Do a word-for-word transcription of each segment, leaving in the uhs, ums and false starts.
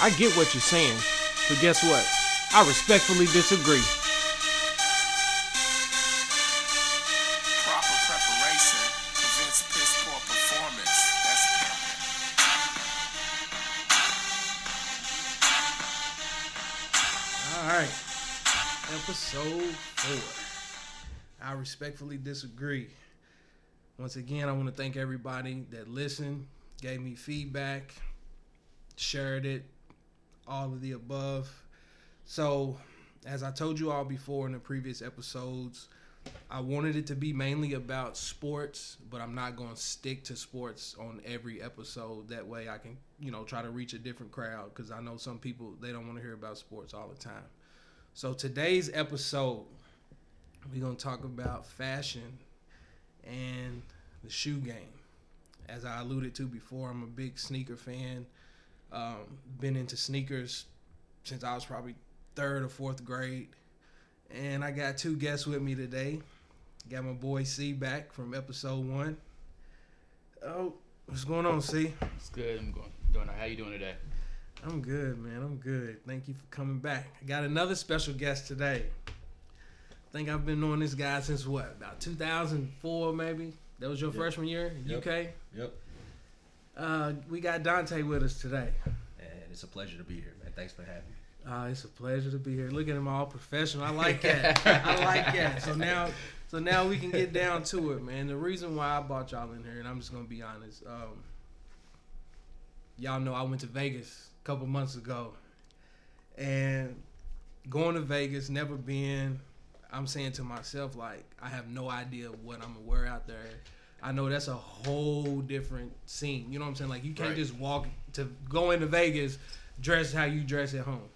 I get what you're saying, but guess what? I respectfully disagree. Proper preparation prevents piss poor performance. That's pimping. All right. Episode four. I respectfully disagree. Once again, I want to thank everybody that listened, gave me feedback, shared it, all of the above. So, as I told you all before in the previous episodes, I wanted it to be mainly about sports, but I'm not going to stick to sports on every episode. That way I can, you know, try to reach a different crowd, because I know some people, they don't want to hear about sports all the time. So today's episode, we're going to talk about fashion and the shoe game. As I alluded to before, I'm a big sneaker fan. Um, been into sneakers since I was probably third or fourth grade. And I got two guests with me today. Got my boy C back from episode one. Oh, what's going on, C? It's good. I'm going. Doing how you doing today? I'm good, man. I'm good. Thank you for coming back. I got another special guest today. I think I've been knowing this guy since what? About two thousand four, maybe? That was your yep. freshman year in yep. U K? Yep. Uh, we got Dante with us today. And it's a pleasure to be here, man. Thanks for having me. Uh, it's a pleasure to be here. Look at him all professional. I like that. I like that. So now so now we can get down to it, man. The reason why I brought y'all in here, and I'm just going to be honest, um, y'all know I went to Vegas couple months ago, and going to Vegas, never been, I'm saying to myself, like, I have no idea what I'm gonna wear out there. I know that's a whole different scene, you know what I'm saying? Like, you can't right. just walk to go into Vegas dress how you dress at home.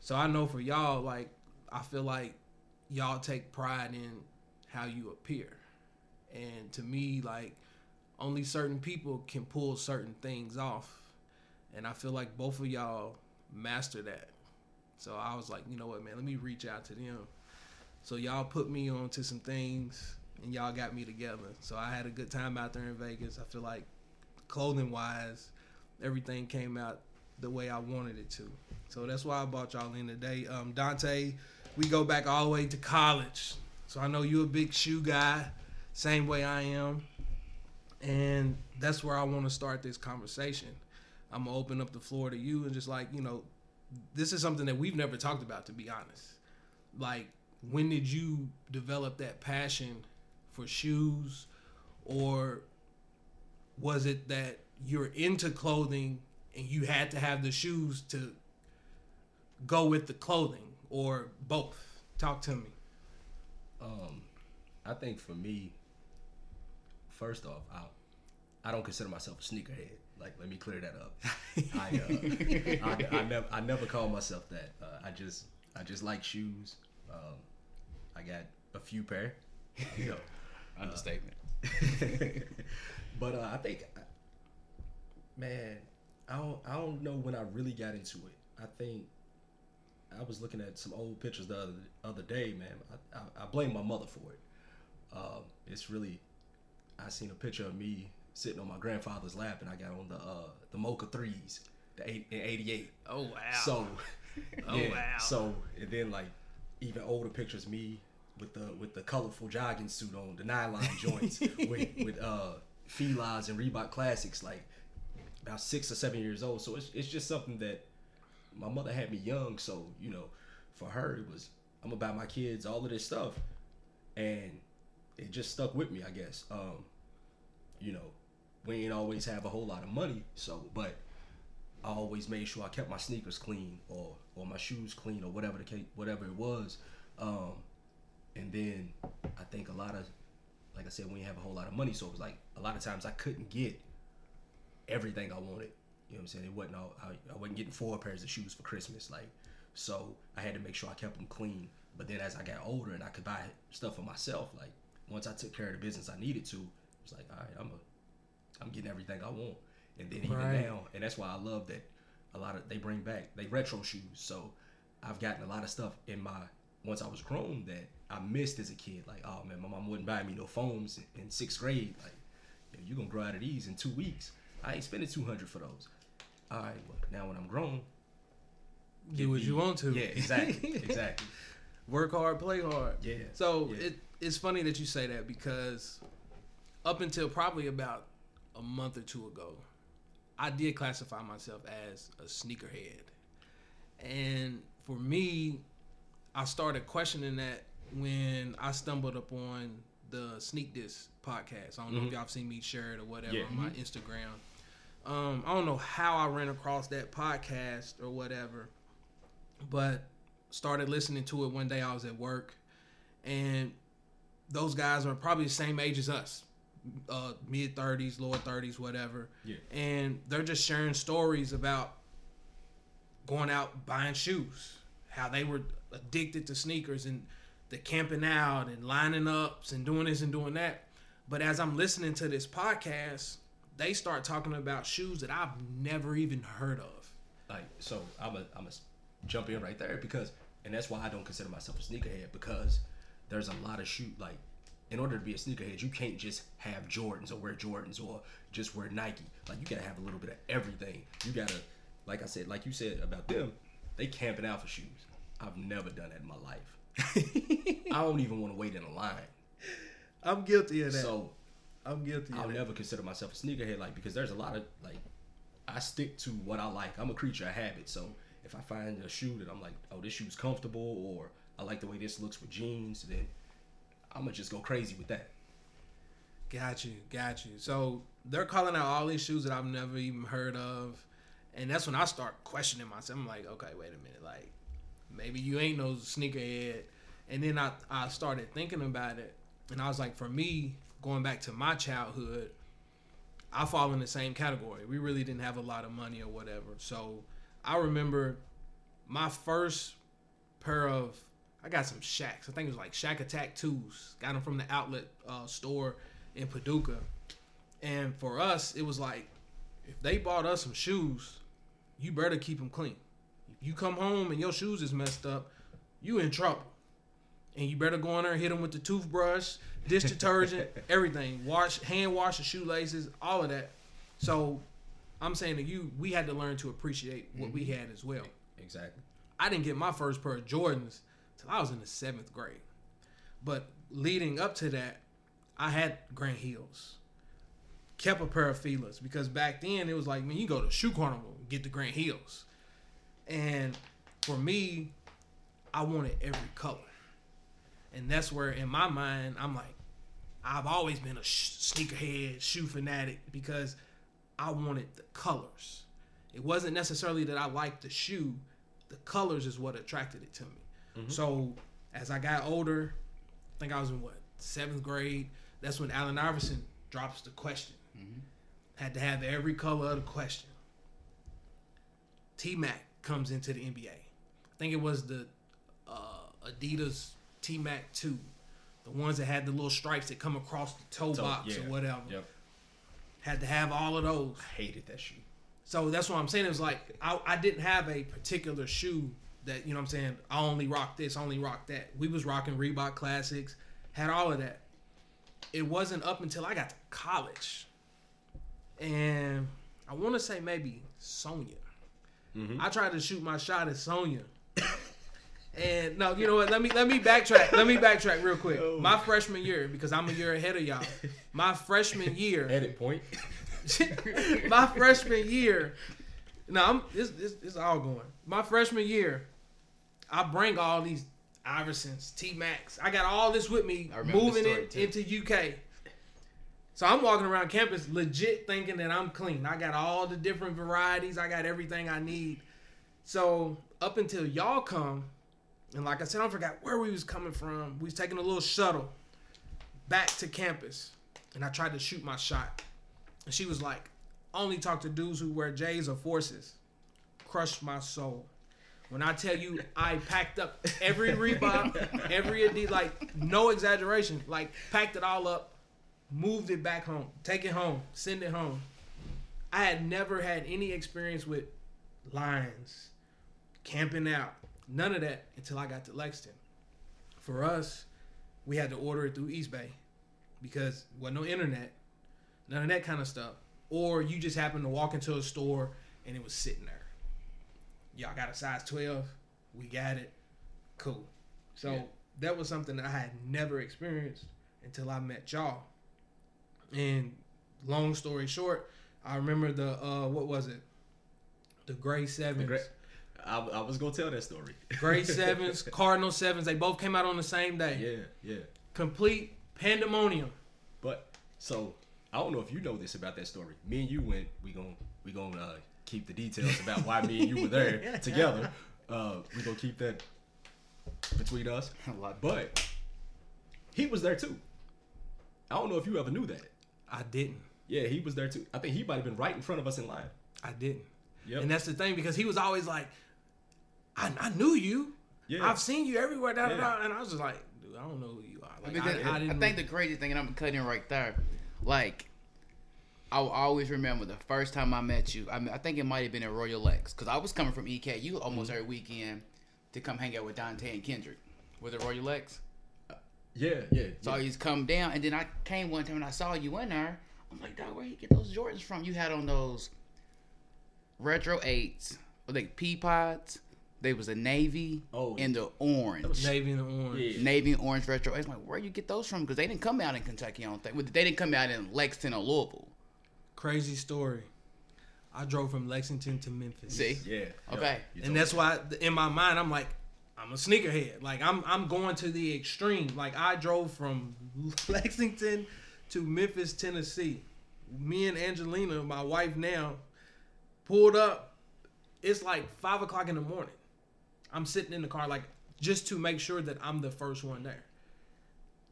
So I know for y'all, like, I feel like y'all take pride in how you appear, and to me, like, only certain people can pull certain things off. And I feel like both of y'all master that. So I was like, you know what, man, let me reach out to them. So y'all put me on to some things, and y'all got me together. So I had a good time out there in Vegas. I feel like clothing-wise, everything came out the way I wanted it to. So that's why I brought y'all in today. Um, Dante, we go back all the way to college. So I know you're a big shoe guy, same way I am. And that's where I want to start this conversation. I'm going to open up the floor to you and just, like, you know, this is something that we've never talked about, to be honest. Like, when did you develop that passion for shoes? Or was it that you're into clothing and you had to have the shoes to go with the clothing, or both? Talk to me. Um, I think for me, first off, I, I don't consider myself a sneakerhead. Like, let me clear that up. I, uh, I, I never, I never call myself that. Uh, I just, I just like shoes. Um, I got a few pair. Uh, you know, understatement. Uh, but uh, I think, man, I don't, I don't know when I really got into it. I think I was looking at some old pictures the other, other day, man. I, I, I blame my mother for it. Um, it's really, I seen a picture of me sitting on my grandfather's lap, and I got on the uh, the Mocha threes, the eight, in eighty-eight. Oh wow! So, oh yeah, wow! So, and then, like, even older pictures, me with the with the colorful jogging suit on, the nylon joints, with with uh, Fila's and Reebok classics, like about six or seven years old. So it's it's just something that my mother had me young. So, you know, for her it was, I'm gonna buy my kids all of this stuff, and it just stuck with me, I guess. Um, you know. We ain't always have a whole lot of money, so, but I always made sure I kept my sneakers clean, or, or my shoes clean, or whatever the case, whatever it was. Um, and then I think a lot of, like I said, we ain't have a whole lot of money, so it was like a lot of times I couldn't get everything I wanted. You know what I'm saying? It wasn't all, I, I wasn't getting four pairs of shoes for Christmas, like, so I had to make sure I kept them clean. But then as I got older and I could buy stuff for myself, like, once I took care of the business I needed to, it was like, all right, I'm a I'm getting everything I want. And then even right. now, and that's why I love that a lot of, they bring back, they retro shoes. So I've gotten a lot of stuff in my, once I was grown, that I missed as a kid. Like, oh man, my mom wouldn't buy me no foams in, in sixth grade. Like, you know, you're going to grow out of these in two weeks. I ain't spending two hundred for those. all right, well, now when I'm grown, do what you want to. Yeah, exactly, exactly. Work hard, play hard. Yeah. So yeah. It, it's funny that you say that because up until probably about a month or two ago, I did classify myself as a sneakerhead. And for me, I started questioning that when I stumbled upon the Sneak Disc podcast. I don't know mm-hmm. if y'all seen me share it or whatever yeah. on my Instagram. Um, I don't know how I ran across that podcast or whatever, but started listening to it one day. I was at work, and those guys are probably the same age as us, uh, mid-thirties, lower thirties, whatever. Yeah. And they're just sharing stories about going out buying shoes, how they were addicted to sneakers and the camping out and lining ups and doing this and doing that. But as I'm listening to this podcast, they start talking about shoes that I've never even heard of. Like, so I'm a, I'm a jump in right there because, and that's why I don't consider myself a sneakerhead, because there's a lot of shoe, like, in order to be a sneakerhead, you can't just have Jordans or wear Jordans or just wear Nike. Like, you gotta have a little bit of everything. You gotta, like I said, like you said about them, they camping out for shoes. I've never done that in my life. I don't even want to wait in a line. I'm guilty of that. So, I'm guilty. I'll never consider myself a sneakerhead, like, because there's a lot of, like, I stick to what I like. I'm a creature of habit, so if I find a shoe that I'm like, oh, this shoe's comfortable, or I like the way this looks with jeans, then I'm gonna just go crazy with that. Got you, got you. So they're calling out all these shoes that I've never even heard of, and that's when I start questioning myself. I'm like, okay, wait a minute, like, maybe you ain't no sneakerhead. And then I I started thinking about it, and I was like, for me, going back to my childhood, I fall in the same category. We really didn't have a lot of money or whatever. So I remember my first pair of, I got some Shaqs. I think it was like Shaq Attack twos. Got them from the outlet uh, store in Paducah. And for us, it was like, if they bought us some shoes, you better keep them clean. If you come home and your shoes is messed up, you in trouble. And you better go in there and hit them with the toothbrush, dish detergent, everything. Wash, hand wash the shoelaces, all of that. So I'm saying to you, we had to learn to appreciate what mm-hmm. we had as well. Exactly. I didn't get my first pair of Jordans till I was in the seventh grade. But leading up to that, I had Grant Hills. Kept a pair of Filas because back then it was like, man, you go to Shoe Carnival and get the Grant Hills. And for me, I wanted every color. And that's where, in my mind, I'm like, I've always been a sh- sneakerhead, shoe fanatic, because I wanted the colors. It wasn't necessarily that I liked the shoe. The colors is what attracted it to me. Mm-hmm. So as I got older, I think I was in, what, seventh grade? That's when Allen Iverson drops the question. Mm-hmm. Had to have every color of the question. T-Mac comes into the N B A. I think it was the uh, Adidas T-Mac two, the ones that had the little stripes that come across the toe so, box yeah. or whatever. Yep. Had to have all of those. I hated that shoe. So that's what I'm saying. It was like, I, I didn't have a particular shoe that, you know what I'm saying, I only rock this, I only rock that. We was rocking Reebok Classics, had all of that. It wasn't up until I got to college. And I want to say maybe Sonya. Mm-hmm. I tried to shoot my shot at Sonya. And no, you know what? Let me let me backtrack. Let me backtrack real quick. Oh. My freshman year, because I'm a year ahead of y'all. My freshman year. Edit point. My freshman year. No, I'm. It's, it's, it's all going. My freshman year, I bring all these Iversons, T-Macs. I got all this with me, moving it into U K. So I'm walking around campus, legit thinking that I'm clean. I got all the different varieties. I got everything I need. So up until y'all come. And like I said, I forgot where we was coming from. We was taking a little shuttle back to campus. And I tried to shoot my shot. And she was like, only talk to dudes who wear J's or Forces. Crushed my soul. When I tell you I packed up every Reebok, every Adidas, like, no exaggeration. Like, packed it all up, moved it back home. Take it home. Send it home. I had never had any experience with lines, camping out. None of that until I got to Lexington. For us, we had to order it through East Bay because there wasn't no internet, none of that kind of stuff. Or you just happened to walk into a store and it was sitting there. Y'all got a size twelve? We got it. Cool. So yeah. that was something that I had never experienced until I met y'all. And long story short, I remember the, uh, what was it? The gray sevens. The gray, I, I was going to tell that story. Gray sevens, Cardinal sevens. They both came out on the same day. Yeah, yeah. Complete pandemonium. But, so, I don't know if you know this about that story. Me and you went, we gon' we gon' uh, keep the details about why me and you were there together. Uh, we gonna keep that between us. But, he was there too. I don't know if you ever knew that. I didn't. Yeah, he was there too. I think he might have been right in front of us in line. I didn't. Yep. And that's the thing, because he was always like, I, I knew you. Yeah. I've seen you everywhere. Da, yeah. da, da. And I was just like, dude, I don't know who you are. Like, because I, I, didn't I think know. The crazy thing, and I'm cutting right there, like, I will always remember the first time I met you. I, mean, I think it might have been at Royal X, because I was coming from E K U almost every weekend to come hang out with Dante and Kendrick. Was it Royal X? Uh, yeah, yeah. So yeah. he's come down, and then I came one time and I saw you in there. I'm like, dog, where you get those Jordans from? You had on those Retro eights, like pea pods. They was a navy oh, and the orange. Navy and the orange. Yeah. Navy and orange Retro eights. I'm like, where you get those from? Because they didn't come out in Kentucky, I don't think. They didn't come out in Lexington or Louisville. Crazy story. I drove from Lexington to Memphis. See? Yeah. Okay. Yo, and that's why, in my mind, I'm like, I'm a sneakerhead. Like, I'm I'm going to the extreme. Like, I drove from Lexington to Memphis, Tennessee. Me and Angelina, my wife now, pulled up. It's like five o'clock in the morning. I'm sitting in the car, like, just to make sure that I'm the first one there.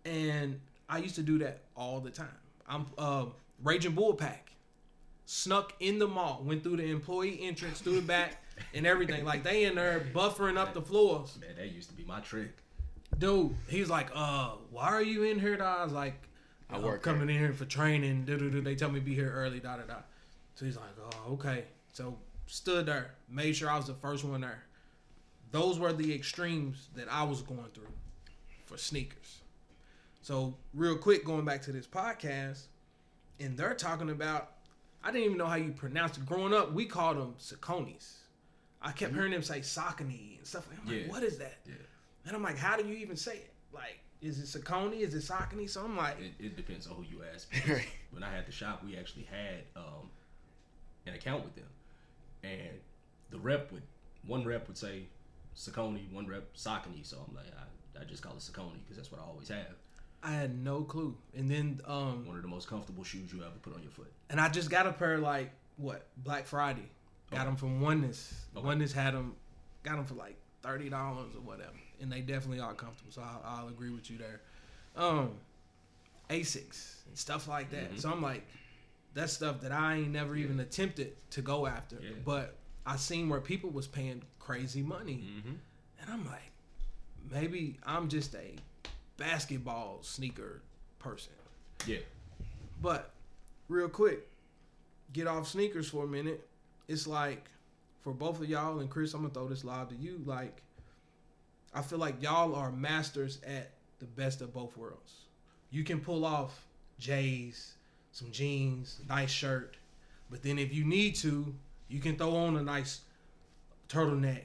And I used to do that all the time. I'm uh, Raging Bull Pack. Snuck in the mall, went through the employee entrance, through the back, and everything. Like, they in there buffering up the floors. Man, that used to be my trick. Dude, he was like, "Uh, why are you in here?" I was like, I work coming in here for training. Do-do-do. They tell me to be here early, da da da. So he's like, oh, okay. So stood there, made sure I was the first one there. Those were the extremes that I was going through for sneakers. So real quick, going back to this podcast, and they're talking about, I didn't even know how you pronounce it. Growing up, we called them Sauconys. I kept mm-hmm. hearing them say Saucony and stuff. I'm yeah. like, what is that? Yeah. And I'm like, how do you even say it? Like, is it Saucony? Is it Saucony? So I'm like... It, it depends on who you ask. When I had the shop, we actually had um, an account with them. And the rep would... One rep would say Saucony, one rep Saucony. So I'm like, I, I just call it Saucony because that's what I always have. I had no clue. And then... Um, one of the most comfortable shoes you ever put on your foot. And I just got a pair like, what? Black Friday. Got okay. them from Oneness. Okay. Oneness had them... Got them for like thirty dollars or whatever. And they definitely are comfortable, so I'll, I'll agree with you there. Um, Asics and stuff like that. Mm-hmm. So I'm like, that's stuff that I ain't never yeah. even attempted to go after. Yeah. But I seen where people was paying crazy money. Mm-hmm. And I'm like, maybe I'm just a basketball sneaker person. Yeah. But real quick, get off sneakers for a minute. It's like, for both of y'all, and Chris, I'm going to throw this live to you, like, I feel like y'all are masters at the best of both worlds. You can pull off J's, some jeans, nice shirt, but then if you need to, you can throw on a nice turtleneck,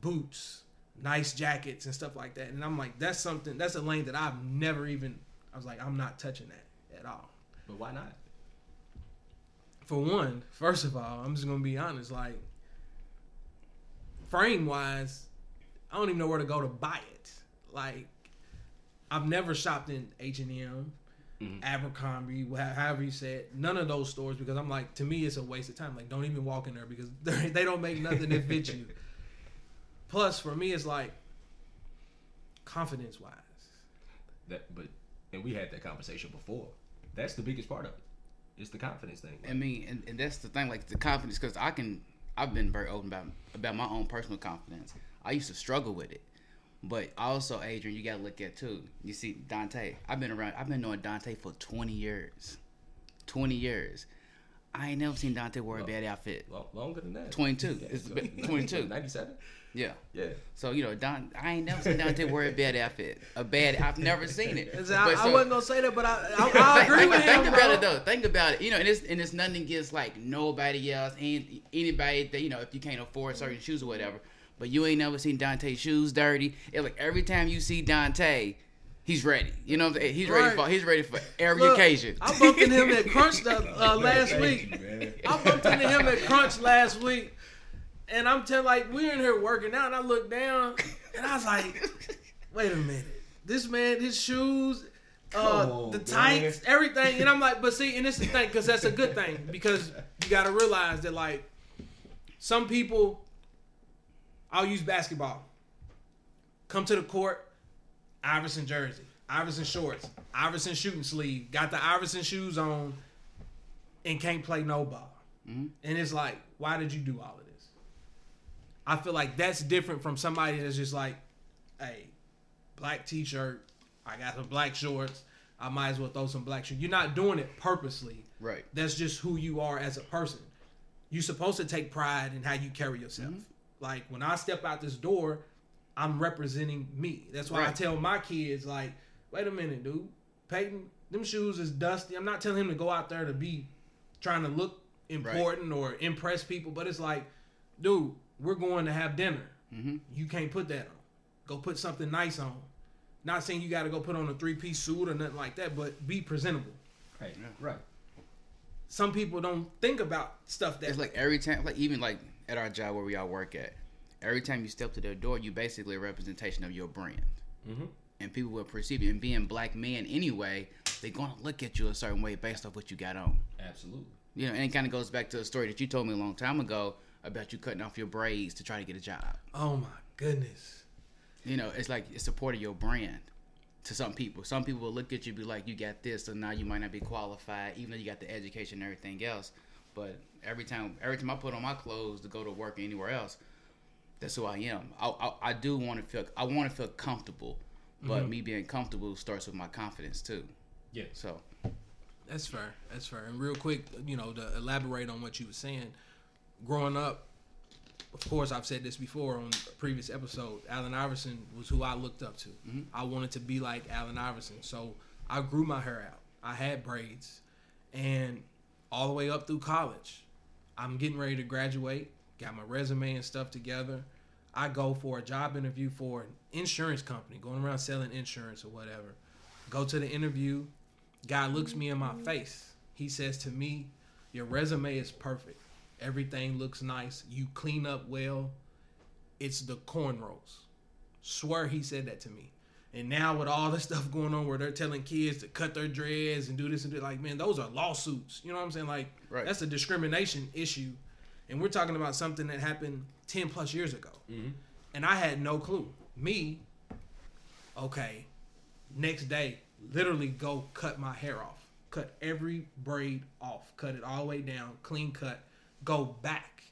boots, nice jackets and stuff like that. And I'm like, that's something, that's a lane that I've never even, I was like, I'm not touching that at all. But why not? For one, first of all, I'm just going to be honest, like, frame-wise, I don't even know where to go to buy it. Like, I've never shopped in H and M, mm-hmm. Abercrombie, however you say it. None of those stores, because I'm like, to me, it's a waste of time. Like, don't even walk in there because they don't make nothing that fits you. Plus, for me, it's like confidence-wise. That, but and we had that conversation before. That's the biggest part of it. It's the confidence thing. Like, I mean, and, and that's the thing. Like the confidence, because I can, I've been very open about about my own personal confidence. I used to struggle with it, but also, Adrian, you gotta look at too. You see, Dante. I've been around. I've been knowing Dante for twenty years. Twenty years. I ain't never seen Dante wear a bad outfit. Longer than that. twenty-two. Yeah, it's twenty-two. ninety-seven? Yeah. Yeah. So, you know, Don, I ain't never seen Dante wear a bad outfit. A bad, I've never seen it. So, I, so, I wasn't going to say that, but I, I, I agree think, with think him. Think about bro. it, though. Think about it. You know, and it's, and it's nothing against, like, nobody else, any, anybody that, you know, if you can't afford certain mm-hmm. shoes or whatever. But you ain't never seen Dante's shoes dirty. It's like every time you see Dante, he's ready. You know what I'm saying? He's right. ready for he's ready for every Look, occasion. I bumped into him at Crunch the, uh, last week. You, I bumped into him at Crunch last week. And I'm telling like we're in here working out and I looked down and I was like, wait a minute. This man, his shoes, uh, on, the tights, man. Everything. And I'm like, but see, and this is the thing, because that's a good thing. Because you gotta realize that like some people, I'll use basketball. Come to the court. Iverson jersey, Iverson shorts, Iverson shooting sleeve, got the Iverson shoes on, and can't play no ball. Mm-hmm. And it's like, why did you do all of this? I feel like that's different from somebody that's just like, hey, black t-shirt, I got some black shorts, I might as well throw some black shoes. You're not doing it purposely. Right. That's just who you are as a person. You're supposed to take pride in how you carry yourself. Mm-hmm. Like, when I step out this door, I'm representing me. That's why right. I tell my kids, like, wait a minute, dude. Peyton, them shoes is dusty. I'm not telling him to go out there to be trying to look important right. or impress people, but it's like, dude, we're going to have dinner. Mm-hmm. You can't put that on. Go put something nice on. Not saying you got to go put on a three-piece suit or nothing like that, but be presentable. Right, yeah. right. Some people don't think about stuff that. It's like every time, like even like at our job where we all work at, every time you step to their door, you basically a representation of your brand. Mm-hmm. And people will perceive you. And being black men anyway, they're going to look at you a certain way based off what you got on. Absolutely. You know, and it kind of goes back to a story that you told me a long time ago about you cutting off your braids to try to get a job. Oh, my goodness. You know, it's like it's a part of your brand to some people. Some people will look at you and be like, you got this, so now you might not be qualified, even though you got the education and everything else. But every time, every time I put on my clothes to go to work or anywhere else, that's who I am. I, I, I do want to feel. I want to feel comfortable, but mm-hmm. me being comfortable starts with my confidence too. Yeah. So that's fair. That's fair. And real quick, you know, to elaborate on what you were saying. Growing up, of course, I've said this before on a previous episode. Allen Iverson was who I looked up to. Mm-hmm. I wanted to be like Allen Iverson, so I grew my hair out. I had braids, and all the way up through college, I'm getting ready to graduate. Got my resume and stuff together. I go for a job interview for an insurance company, going around selling insurance or whatever. Go to the interview. Guy looks me in my face. He says to me, your resume is perfect. Everything looks nice. You clean up well. It's the cornrows. Swear he said that to me. And now with all this stuff going on where they're telling kids to cut their dreads and do this and do that, like, man, those are lawsuits. You know what I'm saying? Like, right. That's a discrimination issue. And we're talking about something that happened ten plus years ago. Mm-hmm. And I had no clue. Me, okay, next day, literally go cut my hair off. Cut every braid off. Cut it all the way down. Clean cut. Go back.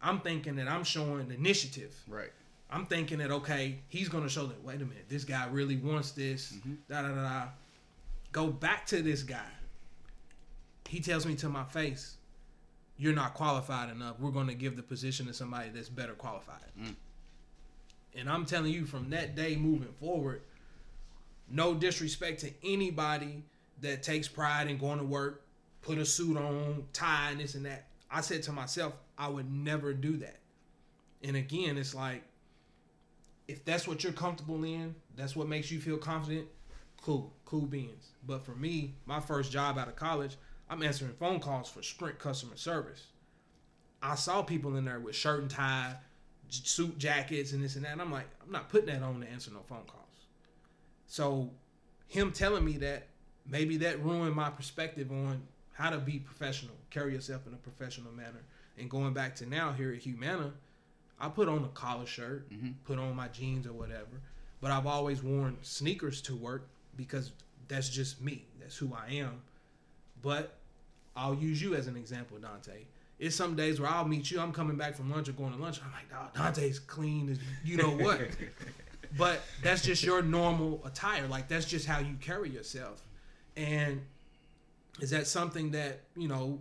I'm thinking that I'm showing initiative. Right. I'm thinking that, okay, he's going to show that, wait a minute, this guy really wants this. Mm-hmm. Da, da, da, da. Go back to this guy. He tells me to my face, you're not qualified enough. We're going to give the position to somebody that's better qualified. Mm. And I'm telling you, from that day moving forward, no disrespect to anybody that takes pride in going to work, put a suit on, tie and this and that. I said to myself, I would never do that. And again, it's like, if that's what you're comfortable in, that's what makes you feel confident, cool, cool beans. But for me, my first job out of college, I'm answering phone calls for Sprint customer service. I saw people in there with shirt and tie, j- suit jackets, and this and that. And I'm like, I'm not putting that on to answer no phone calls. So him telling me that, maybe that ruined my perspective on how to be professional, carry yourself in a professional manner. And going back to now here at Humana, I put on a collar shirt, mm-hmm. put on my jeans or whatever. But I've always worn sneakers to work because that's just me. That's who I am. But I'll use you as an example, Dante. It's some days where I'll meet you. I'm coming back from lunch or going to lunch. I'm like, no, Dante's clean as you know what. But that's just your normal attire. Like, that's just how you carry yourself. And is that something that, you know,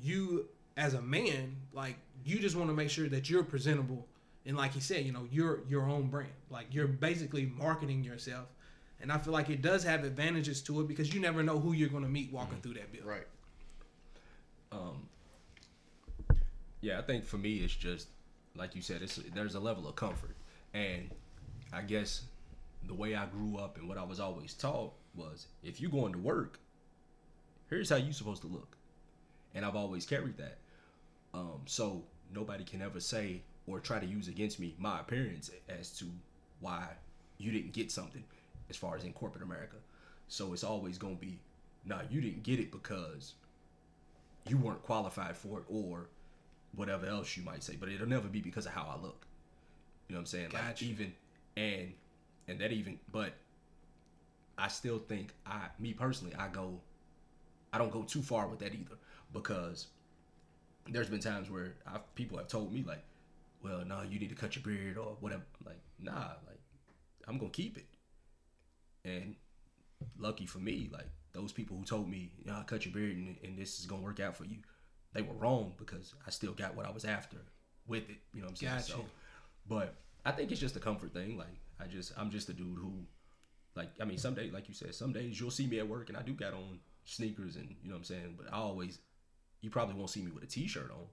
you as a man, like, you just want to make sure that you're presentable. And like he said, you know, you're your own brand. Like, you're basically marketing yourself. And I feel like it does have advantages to it because you never know who you're going to meet walking mm-hmm. through that building. Right. Um. Yeah, I think for me, it's just, like you said, it's there's a level of comfort. And I guess the way I grew up and what I was always taught was, if you're going to work, here's how you're supposed to look. And I've always carried that. Um, so nobody can ever say or try to use against me my appearance as to why you didn't get something as far as in corporate America. So it's always going to be, nah, you didn't get it because you weren't qualified for it or whatever else you might say, but it'll never be because of how I look. You know what I'm saying? Gotcha. Like, even, and, and that even, but I still think I, me personally, I go, I don't go too far with that either, because there's been times where I've, people have told me like, well, no, nah, you need to cut your beard or whatever. I'm like, nah, like, I'm going to keep it. And lucky for me, like, those people who told me, you know, I cut your beard and, and this is going to work out for you, they were wrong, because I still got what I was after with it. You know what I'm saying? Gotcha. So, but I think it's just a comfort thing. Like, I just, I'm just a dude who, like, I mean, some days, like you said, some days you'll see me at work and I do got on sneakers and, you know what I'm saying? But I always, you probably won't see me with a t-shirt on.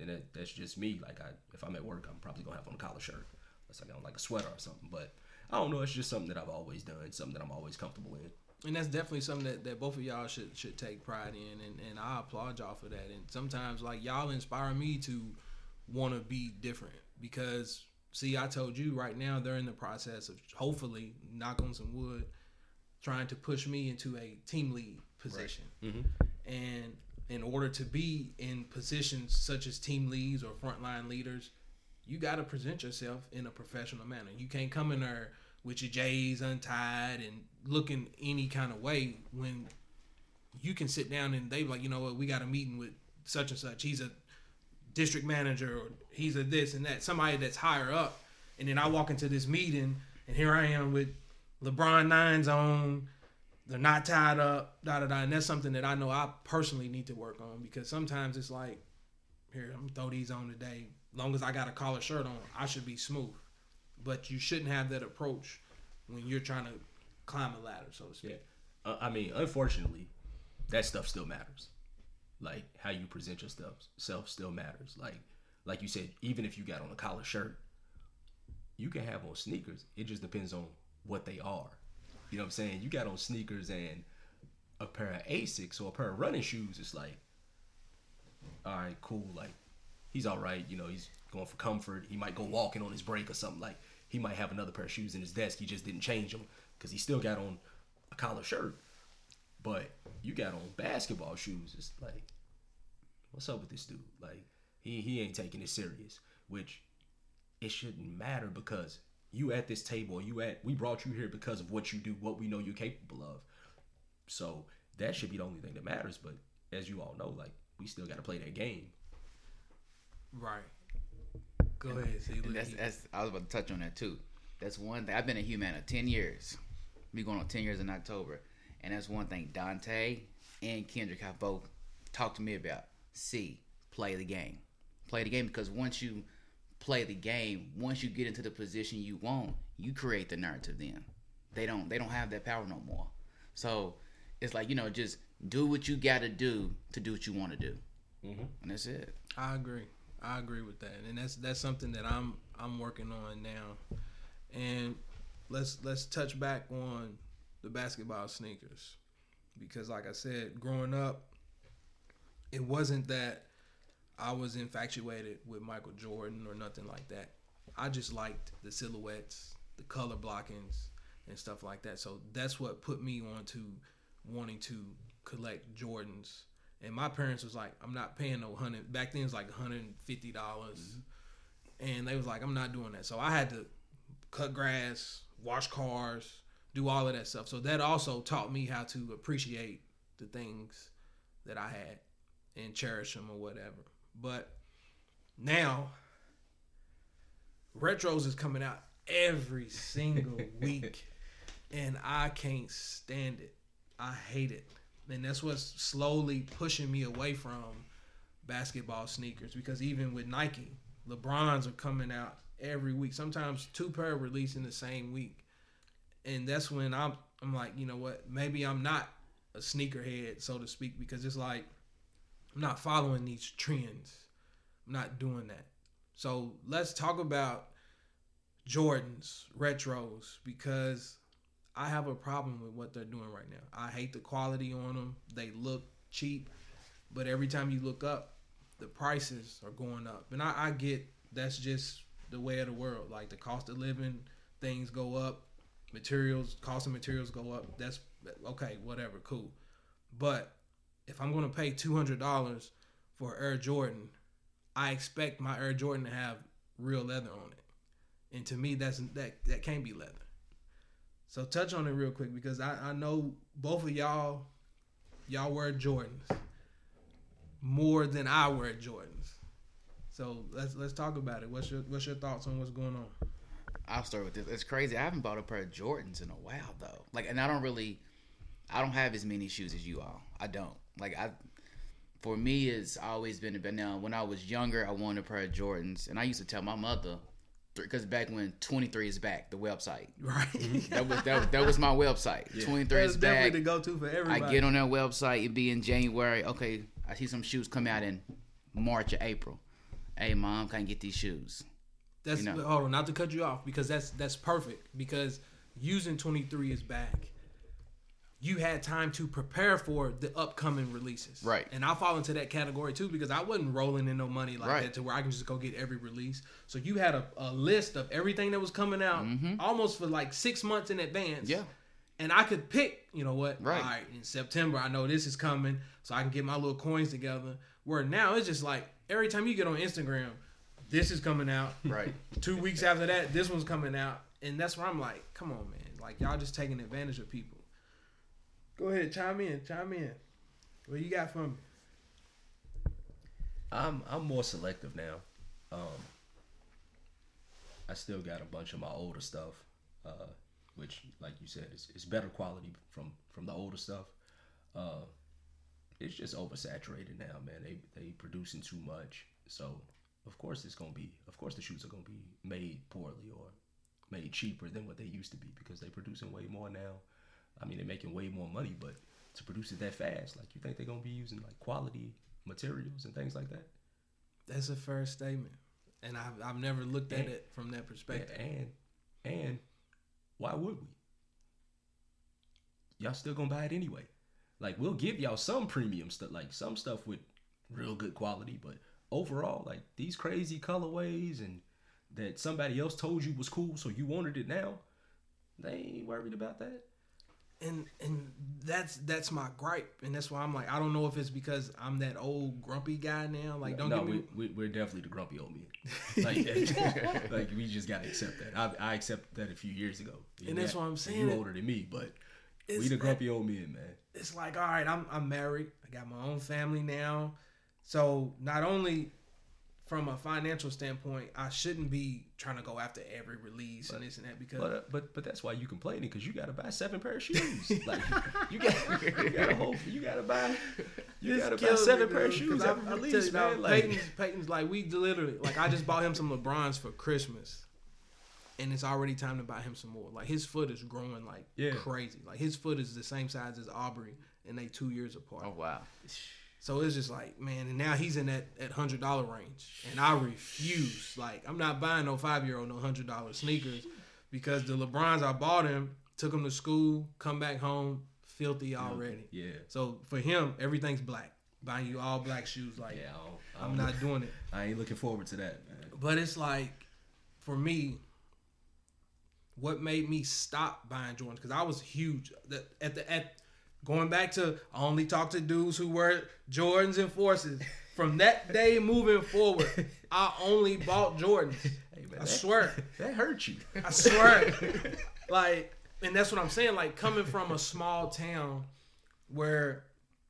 And that, that's just me. Like, I, if I'm at work, I'm probably going to have on a collar shirt. Unless I got on, like, a sweater or something. But I don't know. It's just something that I've always done. Something that I'm always comfortable in. And that's definitely something that, that both of y'all should should take pride in. And, and I applaud y'all for that. And sometimes, like, y'all inspire me to want to be different. Because, see, I told you right now, they're in the process of, hopefully, knock on some wood, trying to push me into a team lead position. Right. Mm-hmm. And in order to be in positions such as team leads or frontline leaders, you got to present yourself in a professional manner. You can't come in there with your J's untied and looking any kind of way when you can sit down and they be like, you know what, we got a meeting with such and such. He's a district manager or he's a this and that, somebody that's higher up. And then I walk into this meeting and here I am with LeBron nines on. They're not tied up, da da da, and that's something that I know I personally need to work on, because sometimes it's like, here, I'm gonna throw these on today. As long as I got a collar shirt on, I should be smooth. But you shouldn't have that approach when you're trying to climb a ladder, so to speak. Yeah. Uh, I mean, unfortunately, that stuff still matters. Like, how you present yourself still matters. Like, like you said, even if you got on a collar shirt, you can have on sneakers. It just depends on what they are. You know what I'm saying? You got on sneakers and a pair of Asics or a pair of running shoes. It's like, all right, cool. Like, he's all right. You know, he's going for comfort. He might go walking on his break or something. Like, he might have another pair of shoes in his desk. He just didn't change them because he still got on a collar shirt. But you got on basketball shoes. It's like, what's up with this dude? Like, he, he ain't taking it serious, which it shouldn't matter, because you at this table, you at, we brought you here because of what you do, what we know you're capable of. So that should be the only thing that matters. But as you all know, like, we still got to play that game. Right. Go and, ahead. See, and that's, that's, I was about to touch on that too. That's one thing. I've been at Humana ten years. We going on ten years in October. And that's one thing Dante and Kendrick have both talked to me about. See, play the game. Play the game, because once you play the game, once you get into the position you want, you create the narrative then. They don't they don't have that power no more. So it's like, you know, just do what you gotta do to do what you wanna do. Mm-hmm. And that's it. I agree. I agree with that. And that's that's something that I'm I'm working on now. And let's let's touch back on the basketball sneakers. Because like I said, growing up, it wasn't that I was infatuated with Michael Jordan or nothing like that. I just liked the silhouettes, the color blockings, and stuff like that. So that's what put me on to wanting to collect Jordans. And my parents was like, I'm not paying no hundred. Back then it was like one hundred fifty dollars. Mm-hmm. And they was like, I'm not doing that. So I had to cut grass, wash cars, do all of that stuff. So that also taught me how to appreciate the things that I had and cherish them or whatever. But now, Retros is coming out every single week, and I can't stand it. I hate it. And that's what's slowly pushing me away from basketball sneakers, because even with Nike, LeBrons are coming out every week. Sometimes two pair release in the same week. And that's when I'm I'm like, you know what, maybe I'm not a sneakerhead, so to speak, because it's like I'm not following these trends. I'm not doing that. So let's talk about Jordans, retros, because I have a problem with what they're doing right now. I hate the quality on them. They look cheap, but every time you look up, the prices are going up. And I, I get that's just the way of the world. Like the cost of living, things go up. Materials, cost of materials go up. That's okay, whatever, cool. But if I'm going to pay two hundred dollars for Air Jordan, I expect my Air Jordan to have real leather on it. And to me, that's that that can't be leather. So touch on it real quick, because I, I know both of y'all, y'all wear Jordans more than I wear Jordans. So let's let's talk about it. What's your what's your thoughts on what's going on? I'll start with this. It's crazy. I haven't bought a pair of Jordans in a while, though. Like, and I don't really, I don't have as many shoes as you all. I don't. Like, I, for me, it's always been, but now when I was younger, I wanted a pair of Jordans. And I used to tell my mother, because back when twenty-three is back, the website. Right. That was that was, that was my website. Yeah. twenty-three is back. That's definitely the go-to for everybody. I get on that website. It'd be in January. Okay, I see some shoes come out in March or April. Hey, Mom, can I get these shoes? That's, you know. Hold on, not to cut you off, because that's that's perfect, because using twenty-three is back. You had time to prepare for the upcoming releases. Right. And I fall into that category too, because I wasn't rolling in no money like right. that to where I can just go get every release. So you had a, a list of everything that was coming out mm-hmm. almost for like six months in advance. Yeah. And I could pick, you know what? Right. All right, in September, I know this is coming, so I can get my little coins together. Where now it's just like every time you get on Instagram, this is coming out. Right. Two weeks after that, this one's coming out. And that's where I'm like, come on, man. Like, y'all just taking advantage of people. Go ahead. Chime in. Chime in. What you got from me? I'm, I'm more selective now. Um, I still got a bunch of my older stuff, uh, which, like you said, it's, it's better quality from, from the older stuff. Uh, it's just oversaturated now, man. They they producing too much, so... Of course it's going to be, of course the shoes are going to be made poorly or made cheaper than what they used to be, because they're producing way more now. I mean, they're making way more money, but to produce it that fast, like, you think they're going to be using like quality materials and things like that? That's a fair statement. And I've, I've never looked and, at it from that perspective. And, and why would we? Y'all still going to buy it anyway. Like, we'll give y'all some premium stuff, like some stuff with real good quality, but overall, like, these crazy colorways and that somebody else told you was cool, so you wanted it now, they ain't worried about that. And and that's that's my gripe, and that's why I'm like, I don't know if it's because I'm that old grumpy guy now. Like, don't no, get me. We, we, we're definitely the grumpy old man. Like, like we just gotta accept that. I, I accepted that a few years ago, and, and that's that, what I'm saying. You're older than me, but we the grumpy old men, man. It's like, all right, I'm I'm married. I got my own family now. So not only from a financial standpoint, I shouldn't be trying to go after every release but, and this and that, because but uh, but, but that's why you complaining, because you got to buy seven pair of shoes. Like, you got you got to hope you got to buy you got to buy seven pair of shoes every I, release. You, man, like, Peyton's, Peyton's like, we literally like I just bought him some LeBrons for Christmas, and it's already time to buy him some more. Like, his foot is growing like yeah. crazy. Like, his foot is the same size as Aubrey, and they two years apart. Oh wow. So it's just like, man, and now he's in that, that one hundred dollars range, and I refuse. Like, I'm not buying no five-year-old no one hundred dollars sneakers, because the LeBrons I bought him, took him to school, come back home, filthy already. Yeah. So for him, everything's black. Buying you all black shoes, like, yeah, I don't, I don't, I'm not doing it. I ain't looking forward to that, man. But it's like, for me, what made me stop buying Jordans, because I was huge. At the at Going back to, I only talk to dudes who wear Jordans and Forces. From that day moving forward, I only bought Jordans. Hey, man, I that, swear. That hurt you. I swear. Like, and that's what I'm saying. Like, coming from a small town where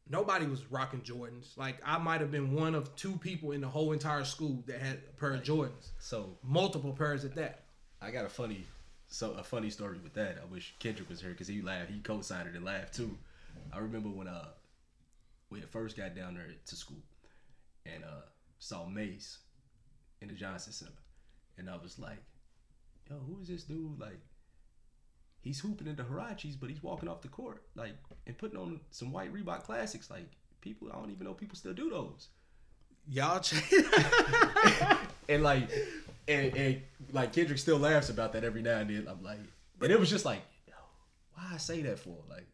nobody was rocking Jordans. Like, I might have been one of two people in the whole entire school that had a pair of Jordans. So multiple pairs at that. I got a funny, so a funny story with that. I wish Kendrick was here, because he laughed. He co-signed it and laughed too. I remember when uh we first got down there to school, and uh, saw Mace in the Johnson Center. And I was like, yo, who is this dude? Like, he's hooping into Hirachis, but he's walking off the court, like, and putting on some white Reebok classics. Like, people, I don't even know people still do those. Y'all ch- and like and, and like Kendrick still laughs about that every now and then. I'm like, and it was just like, yo, why I say that for? Like,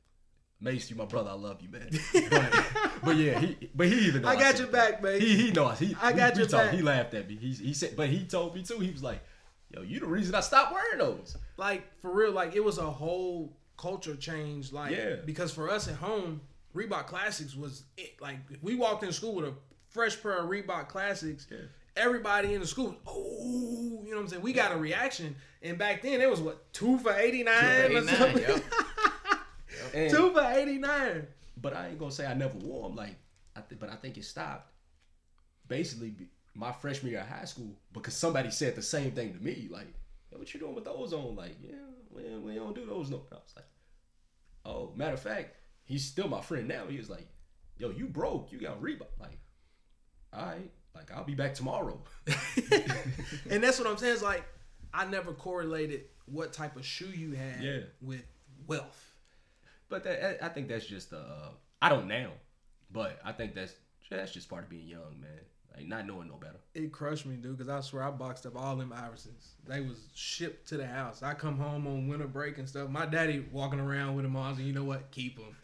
Mace, you my brother, I love you, man. But, but yeah, he but he even know I got I your back, man. He he knows he I got he, your he back. Talk, he laughed at me. He he said, but he told me too. He was like, yo, you the reason I stopped wearing those. Like, for real, like, it was a whole culture change. Like, yeah. Because for us at home, Reebok Classics was it. Like, if we walked in school with a fresh pair of Reebok Classics, yeah. Everybody in the school, oh, you know what I'm saying? We yeah. got a reaction. And back then, it was, what, two for eighty-nine? Two for eighty-nine, yep. Yep. two for eighty-nine. But I ain't going to say I never wore them. Like, I th- but I think it stopped. Basically, my freshman year of high school, because somebody said the same thing to me, like, hey, what you doing with those on? Like, yeah, we, we don't do those no. I was like, oh, matter of fact, he's still my friend now. He was like, yo, you broke. You got Reebok. Like, all right. Like, I'll be back tomorrow. And that's what I'm saying. It's like, I never correlated what type of shoe you had yeah. with wealth. But that, I think that's just, uh, I don't now, but I think that's that's just part of being young, man. Like, not knowing no better. It crushed me, dude, because I swear I boxed up all them Iversons. They was shipped to the house. I come home on winter break and stuff. My daddy walking around with them on, and you know what? Keep them.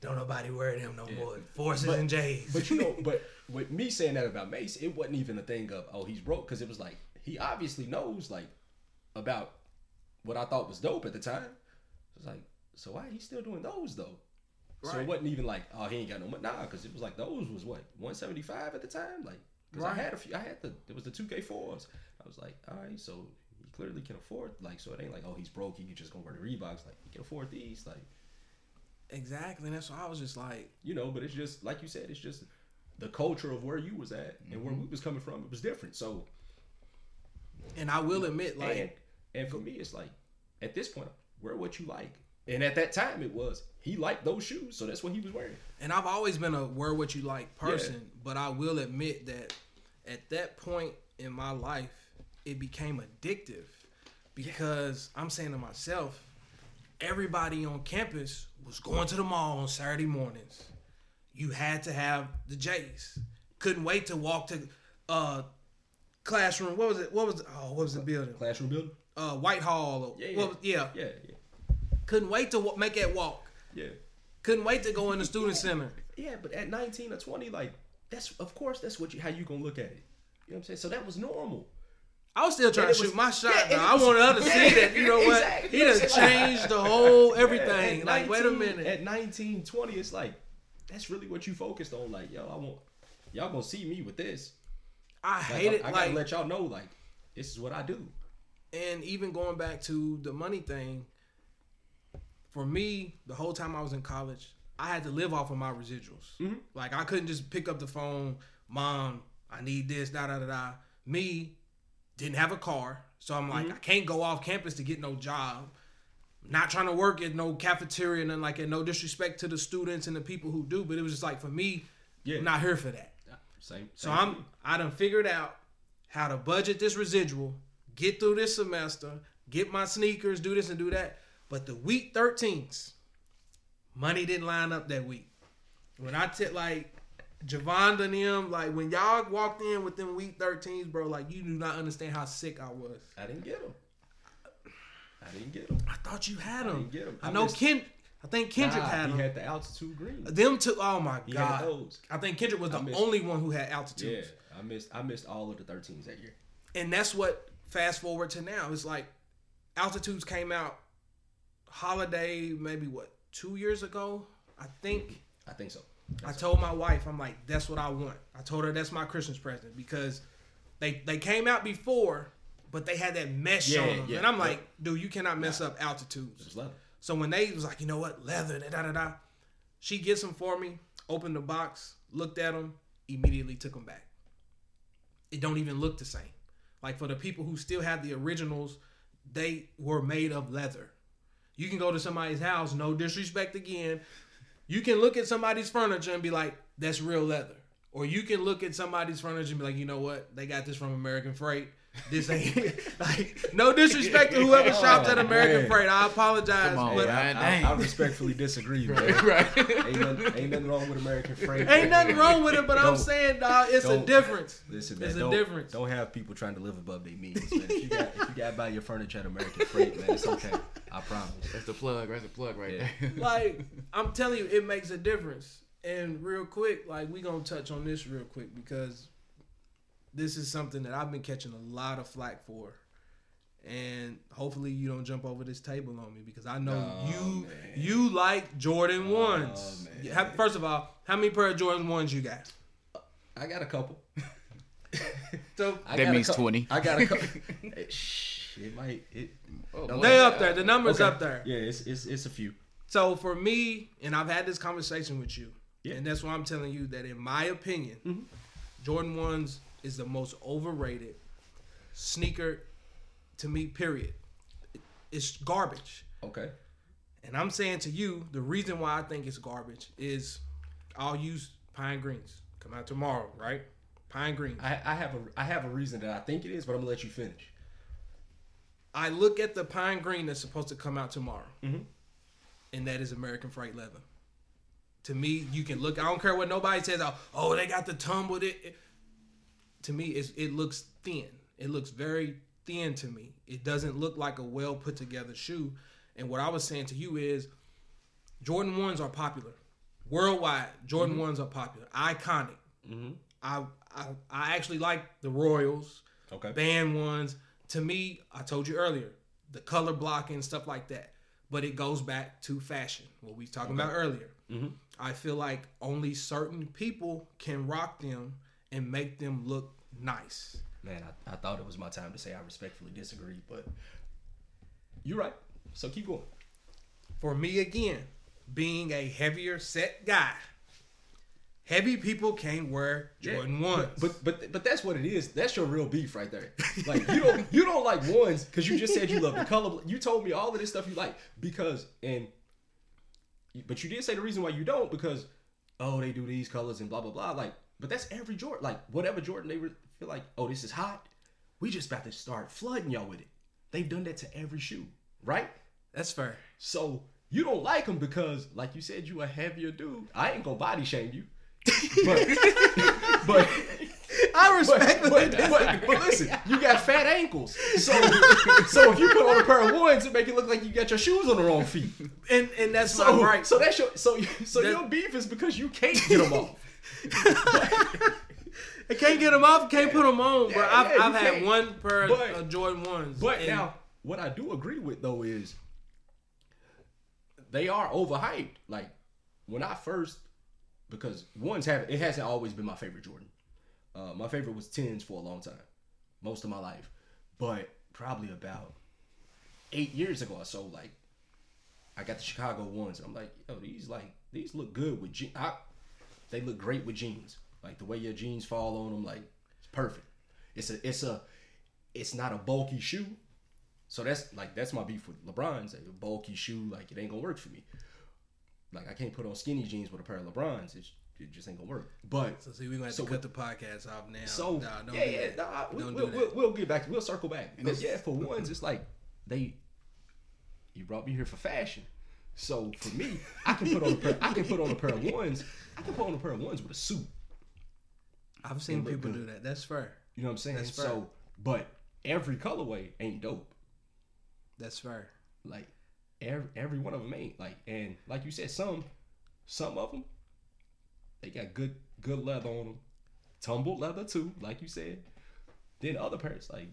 Don't nobody wear them no yeah. more. Forces but, and J's. But, you know, but with me saying that about Mace, it wasn't even a thing of, oh, he's broke, because it was like, he obviously knows, like, about what I thought was dope at the time. It was like, so why he still doing those, though? Right. So it wasn't even like, oh, he ain't got no money. Nah, because it was like, those was what, one seventy-five at the time? Like, because right. I had a few, I had the, it was the two K fours. I was like, all right, so he clearly can afford, like, so it ain't like, oh, he's broke, he can just go wear the Reeboks. Like, he can afford these, like. Exactly, and that's why I was just like. You know, but it's just, like you said, it's just the culture of where you was at mm-hmm. and where we was coming from, it was different, so. And I will admit, like. And, and for me, it's like, at this point, wear what you like. And at that time, it was, he liked those shoes, so that's what he was wearing. And I've always been a wear what you like person, yeah. but I will admit that at that point in my life, it became addictive because yeah. I'm saying to myself, everybody on campus was going to the mall on Saturday mornings. You had to have the J's. Couldn't wait to walk to uh, classroom. What was it? What was oh? What was the building? Classroom building. Uh, Whitehall. Or, yeah, yeah. What was, yeah. Yeah. Yeah. Couldn't wait to make that walk. Yeah. Couldn't wait to go in the student yeah. center. Yeah, but at nineteen or twenty, like, that's, of course, that's what you, how you gonna look at it. You know what I'm saying? So that was normal. I was still trying to shoot was, my shot, yeah, though. Was, I wanted her to yeah, see that, you know what? Exactly. He done changed the whole everything. Yeah, like, nineteen, wait a minute. At nineteen, twenty, it's like, that's really what you focused on. Like, yo, I want, y'all gonna see me with this. I hate like, it. I, I like, gotta let y'all know, like, this is what I do. And even going back to the money thing, for me, the whole time I was in college, I had to live off of my residuals. Mm-hmm. Like, I couldn't just pick up the phone, Mom, I need this, da, da, da, da. Me, didn't have a car, so I'm like, mm-hmm. I can't go off campus to get no job. Not trying to work at no cafeteria, nothing like that. No disrespect to the students and the people who do, but it was just like, for me, yeah. I'm not here for that. Yeah. Same, same. So I'm, I done figured out how to budget this residual, get through this semester, get my sneakers, do this and do that. But the week thirteens, money didn't line up that week. When I took, like, Javon and them, like, when y'all walked in with them week thirteens, bro, like, you do not understand how sick I was. I didn't get them. I didn't get them. I thought you had them. I didn't get them. I, I know Ken. I think Kendrick nah, had them. He had the altitude green. Them two. Oh my he god. Had those. I think Kendrick was I the missed, only one who had altitudes. Yeah, I missed. I missed all of the thirteens that year. And that's what. Fast forward to now, it's like, altitudes came out holiday maybe what two years ago. I think. I think so. That's I told my wife, I'm like, that's what I want. I told her that's my Christmas present because they they came out before, but they had that mesh yeah, on them. Yeah, and I'm like, yeah. dude, you cannot mess nah. up altitudes. It was leather. So when they was like, you know what, leather, da da da, she gets them for me, opened the box, looked at them, immediately took them back. It don't even look the same. Like, for the people who still have the originals, they were made of leather. You can go to somebody's house, no disrespect again, you can look at somebody's furniture and be like, that's real leather. Or you can look at somebody's furniture and be like, you know what? They got this from American Freight. This ain't like no disrespect to whoever shops at American man. Freight. I apologize, on, but man, I, I, I respectfully disagree. Right, right. Ain't, nothing, ain't nothing wrong with American Freight. Ain't nothing wrong with it, but I'm saying, dog, it's a difference. Listen, man, it's a difference. Don't have people trying to live above their means. Man. If you got if you got to buy your furniture at American Freight, man, it's okay. I promise. That's the plug. That's the plug right yeah. there. Like I'm telling you, it makes a difference. And real quick, like we gonna touch on this real quick because. This is something that I've been catching a lot of flack for. And hopefully you don't jump over this table on me because I know oh, you man. you like Jordan ones. Oh, how, first of all, how many pair of Jordan ones you got? I got a couple. so I That means twenty. I got a couple. It might. It, oh, they up there. The number's okay. up there. Yeah, it's, it's it's a few. So for me, and I've had this conversation with you, yeah. and that's why I'm telling you that in my opinion, mm-hmm. Jordan ones is the most overrated sneaker to me, period. It's garbage. Okay. And I'm saying to you, the reason why I think it's garbage is I'll use Pine Greens. Come out tomorrow, right? Pine Greens. I, I have a I have a reason that I think it is, but I'm going to let you finish. I look at the Pine Green that's supposed to come out tomorrow, mm-hmm. and that is American Freight Leather. To me, you can look. I don't care what nobody says. Oh, oh they got the tumbled it. it To me, it's, it looks thin. It looks very thin to me. It doesn't look like a well put together shoe. And what I was saying to you is, Jordan ones are popular worldwide. Jordan mm-hmm. ones are popular, iconic. Mm-hmm. I, I I actually like the Royals, okay, band ones. To me, I told you earlier, the color blocking stuff like that. But it goes back to fashion, what we were talking okay. about earlier. Mm-hmm. I feel like only certain people can rock them and make them look nice. Man, I, I thought it was my time to say I respectfully disagree, but you're right. So keep going. For me, again, being a heavier set guy, heavy people can't wear Jordan yeah, ones. But, but but but that's what it is. That's your real beef right there. Like you don't you don't like ones because you just said you love the color. You told me all of this stuff you like because and but you did say the reason why you don't because oh they do these colors and blah blah blah like. But that's every Jordan. Like, whatever Jordan, they re- feel like, oh, this is hot. We just about to start flooding y'all with it. They've done that to every shoe, right? That's fair. So, you don't like them because, like you said, you a heavier dude. I ain't gonna body shame you. But, but I respect but, but, but, but, but listen, you got fat ankles. So, so if you put on a pair of ones, it make it look like you got your shoes on the wrong feet. And and that's so, not right. So, that's your, so, so that, your beef is because you can't get them off. I can't get them off, can't yeah. put them on, bro. Yeah, I've, yeah, I've had can't. one pair but, of Jordan ones. But and now, what I do agree with though is they are overhyped. Like when I first, because ones haven't, it hasn't always been my favorite Jordan. Uh, my favorite was tens for a long time, most of my life. But probably about eight years ago or so, like I got the Chicago ones, and I'm like, yo, these like these look good with G. I, They look great with jeans. Like the way your jeans fall on them, like it's perfect. It's a, it's a, it's not a bulky shoe. So that's like that's my beef with LeBron's. Like a bulky shoe, like it ain't gonna work for me. Like I can't put on skinny jeans with a pair of LeBron's. It's, it just ain't gonna work. But so see, we are gonna have so to cut we, the podcast off now. So nah, don't yeah, do yeah, nah, we, don't we'll, do we'll, we'll get back. We'll circle back. But yeah, for ones, it's like they. You brought me here for fashion. So for me, I can put on a pair. I can put on a pair of ones. I can put on a pair of ones with a suit. I've seen people good. do that. That's fair. You know what I'm saying? That's fair. So, but every colorway ain't dope. That's fair. Like every every one of them ain't like, and like you said, some some of them they got good good leather on them, tumbled leather too, like you said. Then other pairs like.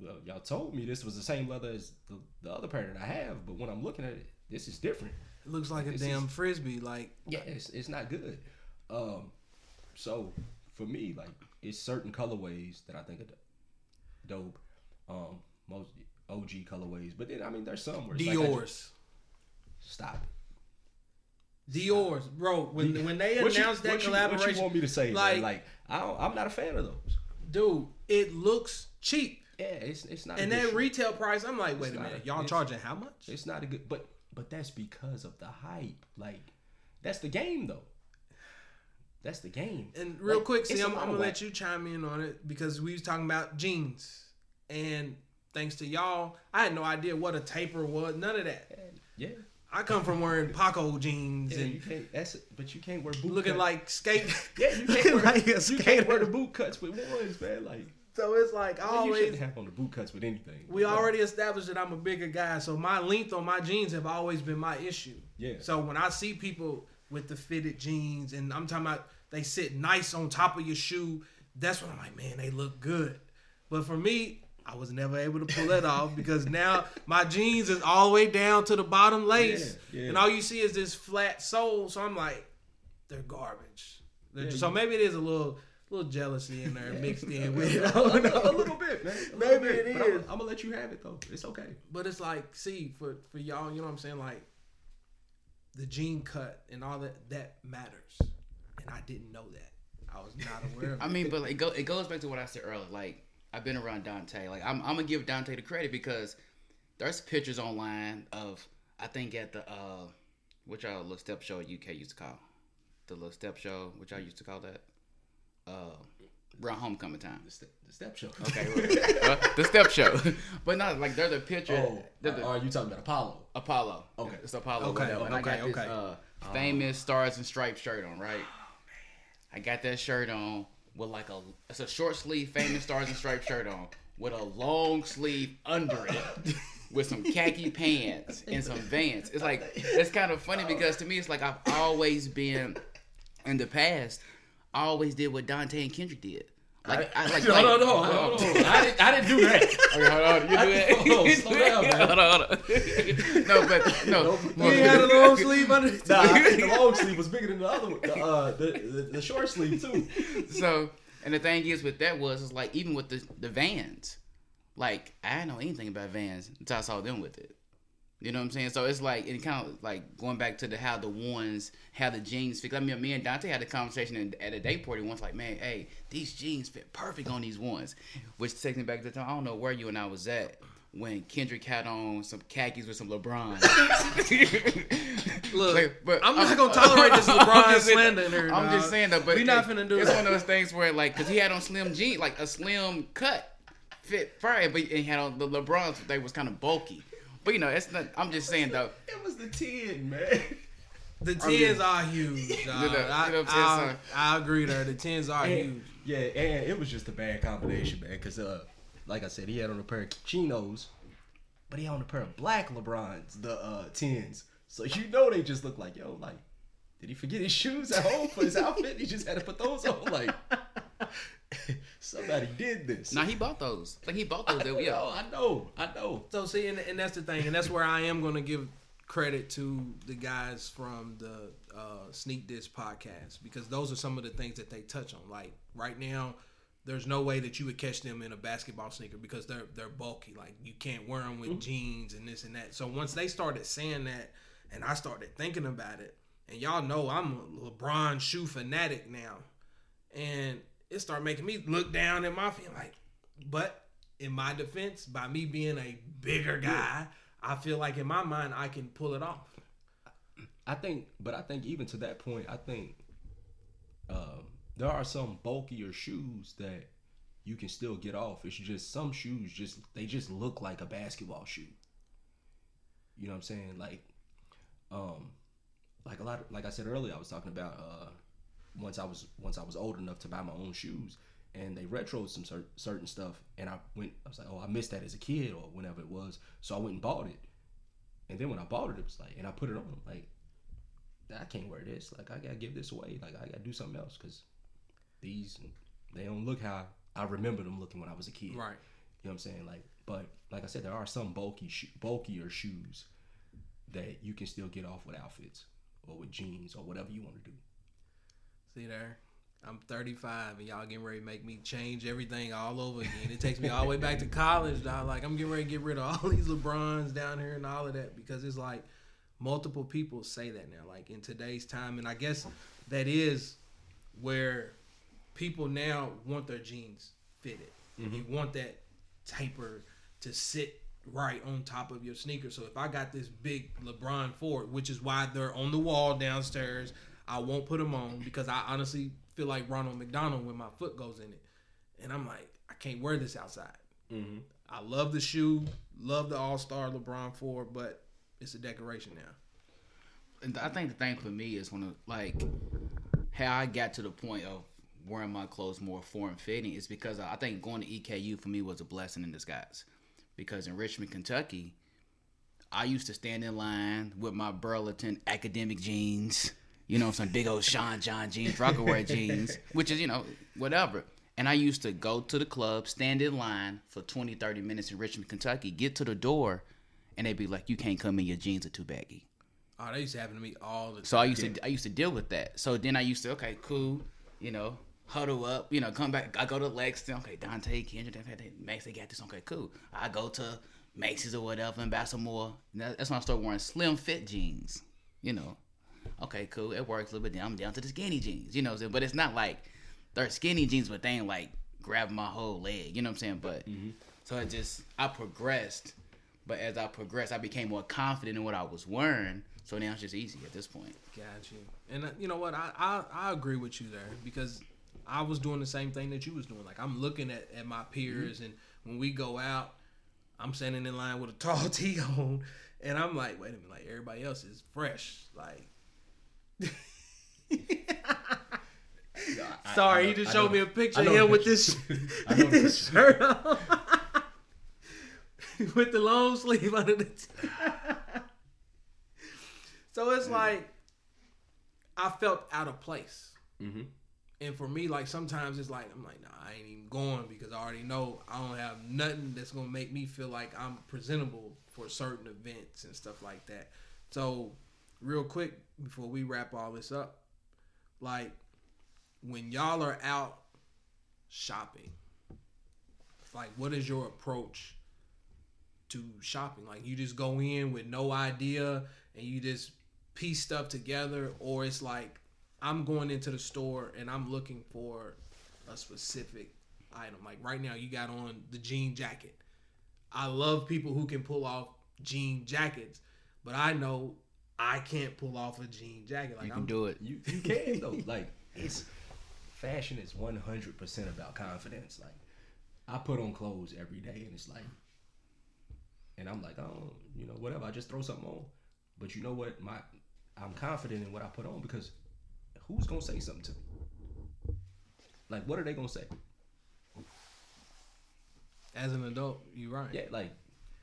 Well, y'all told me this was the same leather as the, the other pair that I have, but when I'm looking at it, this is different. It looks like a this damn is, frisbee. Like, yeah, it's, it's not good. Um, so for me, like, it's certain colorways that I think are dope. Um, most O G colorways, but then I mean, there's some where it's Dior's. Like just, stop it. Dior's, stop. Bro. When Dior. when they announced you, that what collaboration, you, what you want me to say? Like, like I don't, I'm not a fan of those. Dude, it looks cheap. Yeah, it's it's not. And a good that shoe. Retail price, I'm like, wait it's a minute, a, y'all charging how much? It's not a good, but but that's because of the hype. Like, that's the game though. That's the game. And real like, quick, see, I'm, I'm gonna let you chime in on it because we was talking about jeans, and thanks to y'all, I had no idea what a taper was. None of that. Yeah. I come from wearing Paco jeans, yeah, and you can't, that's it, but you can't wear boot looking cuts. Like skate. Yeah, you can't wear, like a you can't wear the boot cuts with ones, man. Like. So it's like I always. You shouldn't have on the boot cuts with anything. We right. already established that I'm a bigger guy, so my length on my jeans have always been my issue. Yeah. So when I see people with the fitted jeans, and I'm talking about they sit nice on top of your shoe, that's when I'm like, man, they look good. But for me, I was never able to pull that off because now my jeans is all the way down to the bottom lace, yeah, yeah. and all you see is this flat sole. So I'm like, they're garbage. They're yeah, just, so maybe it is a little. A little jealousy in there mixed in with it. I don't know. A little bit, man. Maybe bit. It is. I'm, I'm going to let you have it, though. It's okay. But it's like, see, for, for y'all, you know what I'm saying? Like, the jean cut and all that, that matters. And I didn't know that. I was not aware of it. I mean, but like, it, go, it goes back to what I said earlier. Like, I've been around Dante. Like, I'm, I'm going to give Dante the credit because there's pictures online of, I think, at the, uh, which our little step show at U K used to call. The little step show, which I used to call that. Uh, around homecoming time. The, st- the step show. Okay. Well, uh, the step show. But no, like there's a picture. Oh, the, the, are you talking about Apollo? Apollo. Okay. It's Apollo. Okay. Whatever. Okay. And I got okay. This, uh, oh. famous Stars and Stripes shirt on, right? Oh, man. I got that shirt on with like a, it's a short sleeve famous Stars and Stripes shirt on with a long sleeve under it with some khaki pants and some Vans. It's like, it's kind of funny because to me, it's like I've always been in the past. I always did what Dante and Kendrick did. Like, I, I like. No, like, no, no, hold on. Hold on. I, didn't, I didn't do that. Okay, hold on. You do that. Hold on, slow down, man. Hold on, hold on. No, but no. no. He had a long sleeve under the top. Nah, I think the long sleeve was bigger than the other one. The, uh, the, the, the short sleeve too. So, and the thing is, with that was, is like even with the the Vans, like I didn't know anything about Vans until I saw them with it. You know what I'm saying? So it's like it kind of like going back to the how the ones, how the jeans fit. I mean, me and Dante had a conversation at a day party once. Like, man, hey, these jeans fit perfect on these ones. Which takes me back to the time I don't know where you and I was at when Kendrick had on some khakis with some LeBron. Look, like, but I'm not gonna tolerate this LeBron slander. In here, I'm dog. Just saying though, but we not finna do it. It's one of those things where like, cause he had on slim jeans, like a slim cut fit, right? But he had on the LeBrons. They was kind of bulky. But you know, it's not. I'm just saying though. It was the ten, man. The tens are huge. You know, I, you know I, I, I agree there. The tens are and, huge. Yeah, and it was just a bad combination, man. Because, uh, like I said, he had on a pair of chinos, but he had on a pair of black LeBrons, the uh, tens. So you know they just look like, yo, like, did he forget his shoes at home for his outfit? He just had to put those on, like. Somebody did this. Nah, he bought those. Like he bought those. I know, yeah. I know. I know. So see, and, and that's the thing, and that's where I am going to give credit to the guys from the uh, Sneak Disc podcast because those are some of the things that they touch on. Like right now, there's no way that you would catch them in a basketball sneaker because they're they're bulky. Like you can't wear them with mm-hmm. jeans and this and that. So once they started saying that, and I started thinking about it, and y'all know I'm a LeBron shoe fanatic now, and it started making me look down at my feet. Like, but in my defense, by me being a bigger guy, I feel like in my mind I can pull it off. I think, but I think even to that point, I think uh, there are some bulkier shoes that you can still get off. It's just some shoes just they just look like a basketball shoe. You know what I'm saying? Like, um, like a lot. Of, like I said earlier, I was talking about. Uh, Once I was once I was old enough to buy my own shoes, and they retroed some cer- certain stuff, and I went. I was like, oh, I missed that as a kid or whenever it was, so I went and bought it. And then when I bought it, it was like, and I put it on, like, I can't wear this. Like, I gotta give this away. Like, I gotta do something else because these they don't look how I remember them looking when I was a kid. Right. You know what I'm saying? Like, but like I said, there are some bulky, sh- bulkier shoes that you can still get off with outfits or with jeans or whatever you want to do. See there, I'm thirty-five and y'all getting ready to make me change everything all over again. It takes me all the way back to college, dog. Like I'm getting ready to get rid of all these LeBrons down here and all of that because it's like multiple people say that now, like in today's time. And I guess that is where people now want their jeans fitted. Mm-hmm. You want that taper to sit right on top of your sneaker. So if I got this big LeBron four, which is why they're on the wall downstairs. I won't put them on because I honestly feel like Ronald McDonald when my foot goes in it. And I'm like, I can't wear this outside. Mm-hmm. I love the shoe, love the All-Star LeBron four, but it's a decoration now. And I think the thing for me is when, it, like, how I got to the point of wearing my clothes more form-fitting is because I think going to E K U for me was a blessing in disguise. Because in Richmond, Kentucky, I used to stand in line with my Burlington academic jeans, you know, some big old Sean John jeans, rocker wear jeans, which is, you know, whatever. And I used to go to the club, stand in line for twenty, thirty minutes in Richmond, Kentucky, get to the door, and they'd be like, you can't come in, your jeans are too baggy. Oh, that used to happen to me all the time. So I used to I used to deal with that. So then I used to, okay, cool, you know, huddle up, you know, come back. I go to Lexington, okay, Dante, Kendrick, Mace, they got this, okay, cool. I go to Macy's or whatever and buy some more. That's when I started wearing slim fit jeans, you know. Okay, cool, it works a little bit. Then I'm down to the skinny jeans, you know what I'm saying? But it's not like they're skinny jeans, but they ain't like grabbing my whole leg, you know what I'm saying? But mm-hmm. so it just, I progressed. But as I progressed, I became more confident in what I was wearing. So now it's just easy at this point. Got you. And uh, you know what? I, I, I agree with you there because I was doing the same thing that you was doing. Like, I'm looking at, at my peers, mm-hmm. and when we go out, I'm standing in line with a tall tee on, and I'm like, wait a minute, like, everybody else is fresh. Like, no, I, sorry, I, I, you just I showed know, me a picture of him with this, with this shirt on. With the long sleeve under the t- So it's mm-hmm. like, I felt out of place. Mm-hmm. And for me, like, sometimes it's like, I'm like, nah, I ain't even going because I already know I don't have nothing that's going to make me feel like I'm presentable for certain events and stuff like that. So real quick, before we wrap all this up, like, when y'all are out shopping, like, what is your approach to shopping? Like, you just go in with no idea and you just piece stuff together, or it's like, I'm going into the store and I'm looking for a specific item. Like, right now you got on the jean jacket. I love people who can pull off jean jackets, but I know I can't pull off a jean jacket. Like, you can I'm, do it. You, you can though. Like, it's fashion is one hundred percent about confidence. Like, I put on clothes every day and it's like, and I'm like, oh, you know, whatever. I just throw something on. But you know what? My, I'm confident in what I put on because who's going to say something to me? Like, what are they going to say? As an adult, you're right. Yeah, like,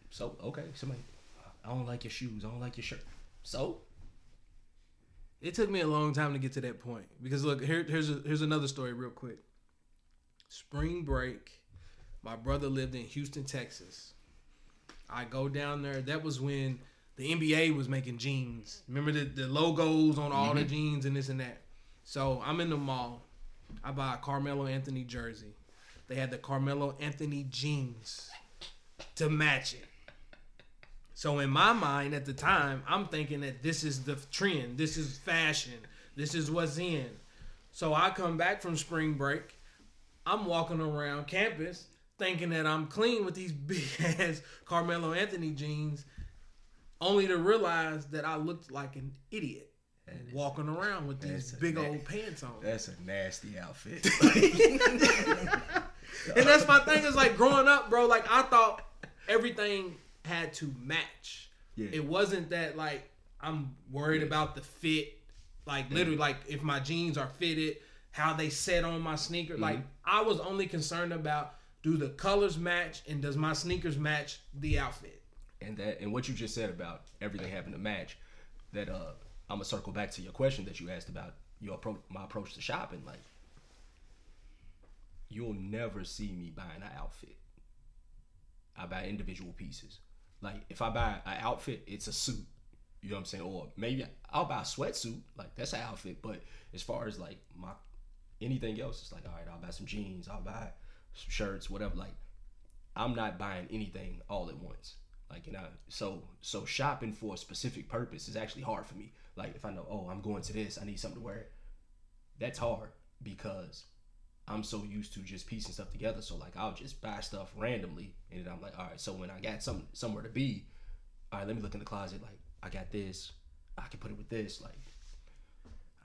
so, okay, somebody, I don't like your shoes, I don't like your shirt. So? It took me a long time to get to that point. Because, look, here, here's a, here's another story real quick. Spring break, my brother lived in Houston, Texas. I go down there. That was when the N B A was making jeans. Remember the, the logos on all mm-hmm. the jeans and this and that. So I'm in the mall. I buy a Carmelo Anthony jersey. They had the Carmelo Anthony jeans to match it. So in my mind at the time, I'm thinking that this is the trend. This is fashion. This is what's in. So I come back from spring break. I'm walking around campus thinking that I'm clean with these big-ass Carmelo Anthony jeans, only to realize that I looked like an idiot walking around with these big na- old pants on. That's a nasty outfit. And that's my thing. Is like, growing up, bro, like, I thought everything had to match. Yeah. It wasn't that, like, I'm worried yeah. about the fit. Like, yeah. literally, like, if my jeans are fitted, how they set on my sneaker. Mm-hmm. Like, I was only concerned about, do the colors match, and does my sneakers match the outfit? And that, and what you just said about everything having to match, that uh, I'm gonna circle back to your question that you asked about your approach, my approach to shopping. Like, you'll never see me buying an outfit. I buy individual pieces. Like, if I buy an outfit, it's a suit. You know what I'm saying? Or maybe I'll buy a sweatsuit. Like, that's an outfit. But as far as like my anything else, it's like, all right, I'll buy some jeans. I'll buy some shirts, whatever. Like, I'm not buying anything all at once. Like, you know, so so shopping for a specific purpose is actually hard for me. Like, if I know, oh, I'm going to this, I need something to wear, that's hard because I'm so used to just piecing stuff together. So like, I'll just buy stuff randomly, and then I'm like, all right, so when I got some somewhere to be, all right, let me look in the closet. Like, I got this, I can put it with this. Like,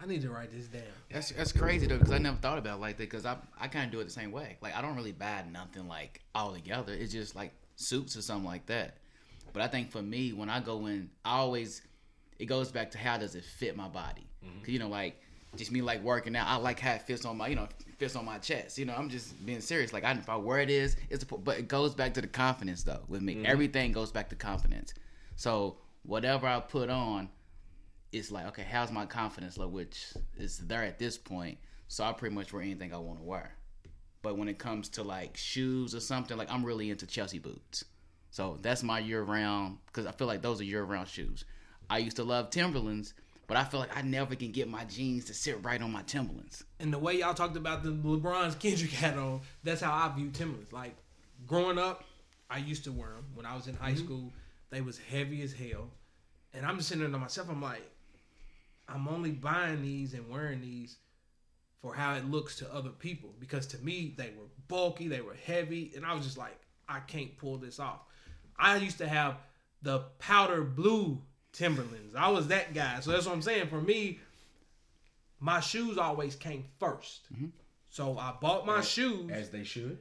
I need to write this down. That's that's crazy though, because I never thought about it like that. Because I I kind of do it the same way. Like I don't really buy nothing like all together. It's just like suits or something like that. But I think for me, when I go in, I always it goes back to how does it fit my body? Mm-hmm. Cause you know, like just me like working out, I like how it fits on my you know fits on my chest. You know, I'm just being serious. Like I, if I wear it is, it's a, but it goes back to the confidence though. With me, mm-hmm. everything goes back to confidence. So whatever I put on. It's like, okay, how's my confidence level, which is there at this point, so I pretty much wear anything I want to wear. But when it comes to, like, shoes or something, like, I'm really into Chelsea boots. So that's my year-round, because I feel like those are year-round shoes. I used to love Timberlands, but I feel like I never can get my jeans to sit right on my Timberlands. And the way y'all talked about the LeBron's Kendrick hat on, that's how I view Timberlands. Like, growing up, I used to wear them. When I was in high mm-hmm. school, they was heavy as hell. And I'm just sitting there to myself, I'm like, I'm only buying these and wearing these for how it looks to other people. Because to me, they were bulky, they were heavy, and I was just like, I can't pull this off. I used to have the powder blue Timberlands. I was that guy. So that's what I'm saying. For me, my shoes always came first. Mm-hmm. So I bought my as, shoes. As they should.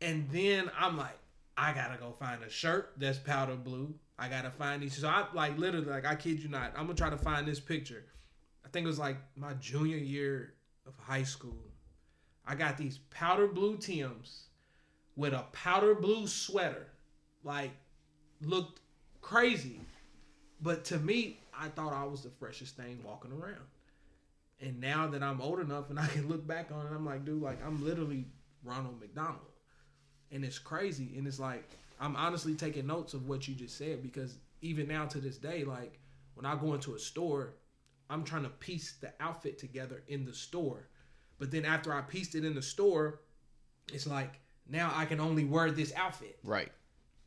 And then I'm like, I got to go find a shirt that's powder blue. I got to find these. So I like literally, like I kid you not, I'm going to try to find this picture. I think it was like my junior year of high school. I got these powder blue Timbs with a powder blue sweater. Like, looked crazy. But to me, I thought I was the freshest thing walking around. And now that I'm old enough and I can look back on it, I'm like, dude, like I'm literally Ronald McDonald. And it's crazy. And it's like, I'm honestly taking notes of what you just said because even now to this day, like when I go into a store, I'm trying to piece the outfit together in the store. But then after I pieced it in the store, it's like, now I can only wear this outfit. Right.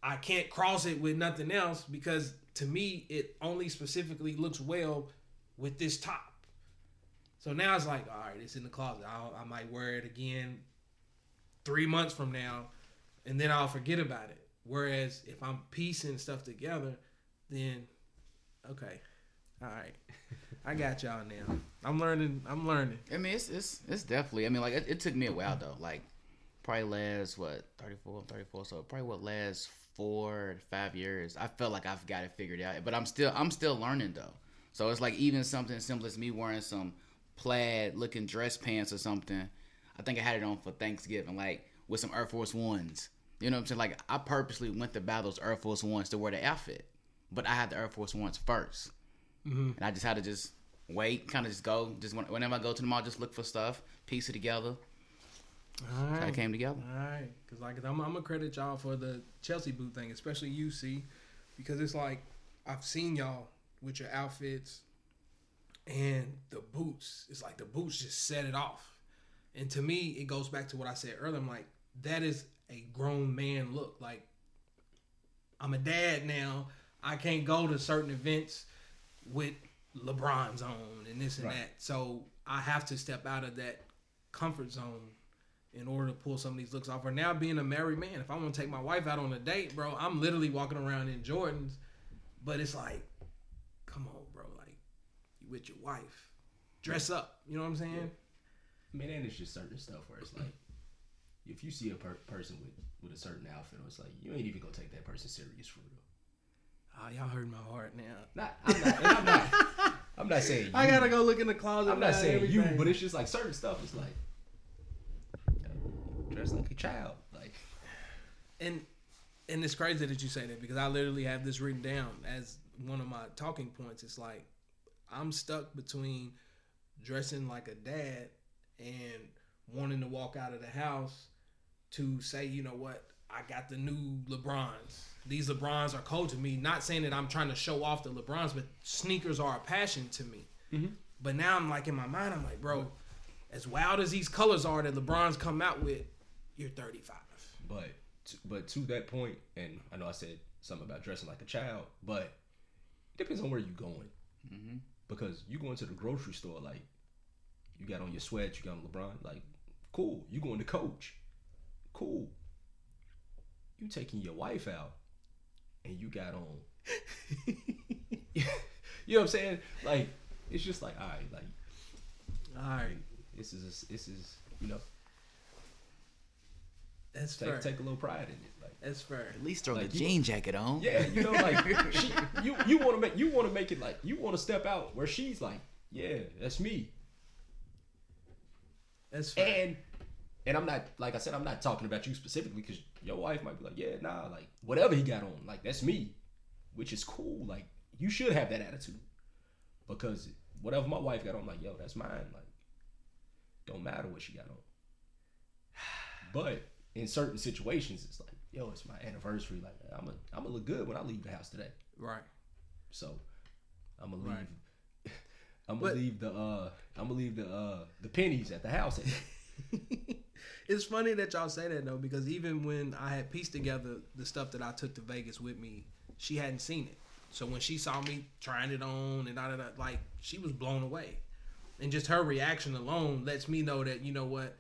I can't cross it with nothing else because to me, it only specifically looks well with this top. So now it's like, all right, it's in the closet. I'll, I might wear it again three months from now and then I'll forget about it. Whereas if I'm piecing stuff together, then okay, all right. I got y'all now. I'm learning. I'm learning. I mean, it's it's, it's definitely. I mean, like it, it took me a while though. Like probably last what thirty-four, thirty-four. So probably what last four, five years. I felt like I've got it figured out, but I'm still I'm still learning though. So it's like even something as simple as me wearing some plaid looking dress pants or something. I think I had it on for Thanksgiving, like with some Air Force Ones. You know what I'm saying? Like I purposely went to buy those Air Force Ones to wear the outfit, but I had the Air Force Ones first. Mm-hmm. And I just had to just wait, kind of just go. Just whenever I go to the mall, just look for stuff, piece it together. All right. So I came together. All right, because like I'm, I'm gonna credit y'all for the Chelsea boot thing, especially you, C, because it's like I've seen y'all with your outfits and the boots. It's like the boots just set it off, and to me, it goes back to what I said earlier. I'm like, that is a grown man look. Like I'm a dad now. I can't go to certain events with LeBron's on and this and right. that. So I have to step out of that comfort zone in order to pull some of these looks off. Or now being a married man, if I want to take my wife out on a date, bro, I'm literally walking around in Jordans. But it's like, come on, bro. Like, you with your wife. Dress up. You know what I'm saying? Yeah. I mean, and it's just certain stuff where it's like, if you see a per- person with, with a certain outfit, it's like, you ain't even going to take that person serious for real. Oh, y'all hurt my heart now. Not, I'm not, and I'm not, I'm not saying you. I gotta go look in the closet. I'm not saying everything. You, but it's just like certain stuff is like, dress like a child, like. And and it's crazy that you say that because I literally have this written down as one of my talking points. It's like I'm stuck between dressing like a dad and wanting to walk out of the house to say, you know what, I got the new LeBrons. These LeBrons are cold to me. Not saying that I'm trying to show off the LeBrons, but sneakers are a passion to me. Mm-hmm. But now I'm like, in my mind, I'm like, bro, as wild as these colors are that LeBron's come out with, you're thirty-five. But to, but to that point, and I know I said something about dressing like a child, but it depends on where you're going. Mm-hmm. Because you going to the grocery store, like, you got on your sweats, you got on LeBron, like, cool. You going to Coach, cool. You taking your wife out, and you got on. You know what I'm saying? Like, it's just like, all right, like, all right, this is a, this is you know. That's take, fair. Take a little pride in it. Like, that's fair. At least throw like the you, jean jacket on. Yeah, you know, like she, you you want to make you want to make it like you want to step out where she's like, yeah, that's me. That's fair. And and I'm not like I said, I'm not talking about you specifically because your wife might be like, yeah, nah, like whatever he got on, like that's me, which is cool. Like you should have that attitude because whatever my wife got on, like yo, that's mine. Like don't matter what she got on, but. In certain situations, it's like, yo, it's my anniversary. Like, I'm gonna I'm look good when I leave the house today. Right. So, I'm gonna leave. Right. I'm gonna leave the uh, I'm gonna leave the uh, the pennies at the house. It's funny that y'all say that though, because even when I had pieced together the stuff that I took to Vegas with me, she hadn't seen it. So when she saw me trying it on and all that, like she was blown away, and just her reaction alone lets me know that you know what.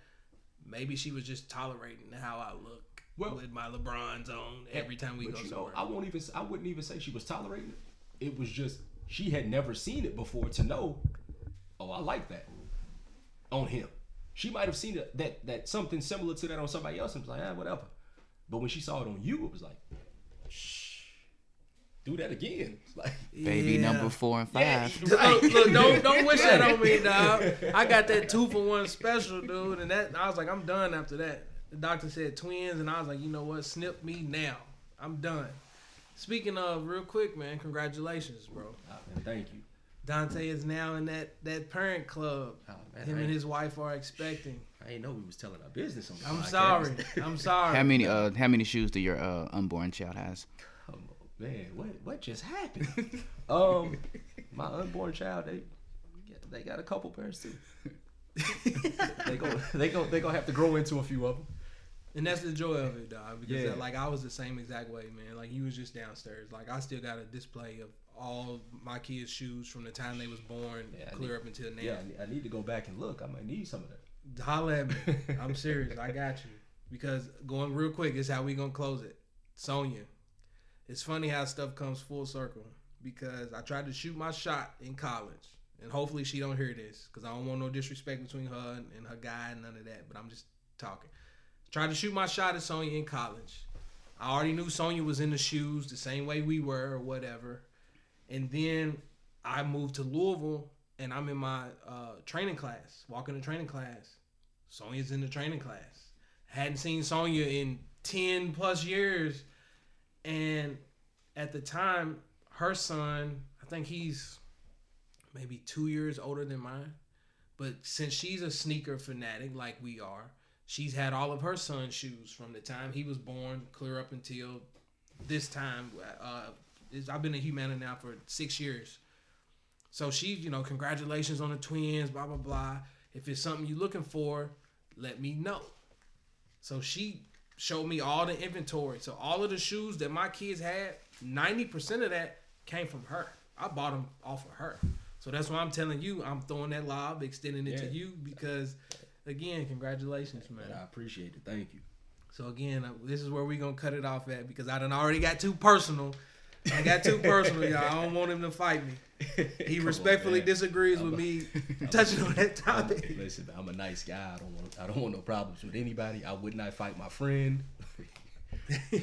Maybe she was just tolerating how I look well, with my LeBrons on every time we but go you somewhere. Know, I won't even. I wouldn't even say she was tolerating it. It was just she had never seen it before to know. Oh, I like that on him. She might have seen it, that that something similar to that on somebody else and was like, ah, whatever. But when she saw it on you, it was like, shh, do that again. It's like baby yeah. number four and five. Yeah, right. look, look, don't don't wish that on me, dog. I got that two for one special, dude, and that I was like, I'm done after that. The doctor said twins, and I was like, you know what? Snip me now. I'm done. Speaking of, real quick, man, congratulations, bro. Oh, man, thank you. Dante is now in that, that parent club. Oh, man, him and his wife are expecting. I didn't know we was telling our business on the I'm podcast. sorry. I'm sorry. How many uh how many shoes do your uh, unborn child has? Man, what what just happened? um, my unborn child, they they got a couple pairs too. they go they go they gonna have to grow into a few of them, and that's the joy of it, dog. Because yeah. that, like I was the same exact way, man. Like you was just downstairs. Like I still got a display of all my kids' shoes from the time they was born, yeah, clear need, up until now. Yeah, I need to go back and look. I might need some of that. Holla at me. I'm serious. I got you. Because going real quick is how we gonna close it. Sonya. It's funny how stuff comes full circle because I tried to shoot my shot in college, and hopefully she don't hear this because I don't want no disrespect between her and, and her guy and none of that, but I'm just talking. Tried to shoot my shot at Sonya in college. I already knew Sonya was in the shoes the same way we were or whatever, and then I moved to Louisville, and I'm in my uh, training class, walking to training class. Sonya's in the training class. Hadn't seen Sonya in ten plus years. And at the time, her son, I think he's maybe two years older than mine. But since she's a sneaker fanatic like we are, she's had all of her son's shoes from the time he was born, clear up until this time. Uh, I've been at Humana now for six years. So she, you know, congratulations on the twins, blah, blah, blah. If it's something you're looking for, let me know. So she... showed me all the inventory. So all of the shoes that my kids had, ninety percent of that came from her. I bought them off of her. So that's why I'm telling you, I'm throwing that lob, extending it yeah. to you because, again, congratulations, man. I appreciate it. Thank you. So, again, this is where we're going to cut it off at because I done already got too personal. I got too personal, y'all. I don't want him to fight me. He Come respectfully on, disagrees I'm with a, me I'm touching a, on that topic. I'm, listen, I'm a nice guy. I don't want I don't want no problems with anybody. I would not fight my friend. you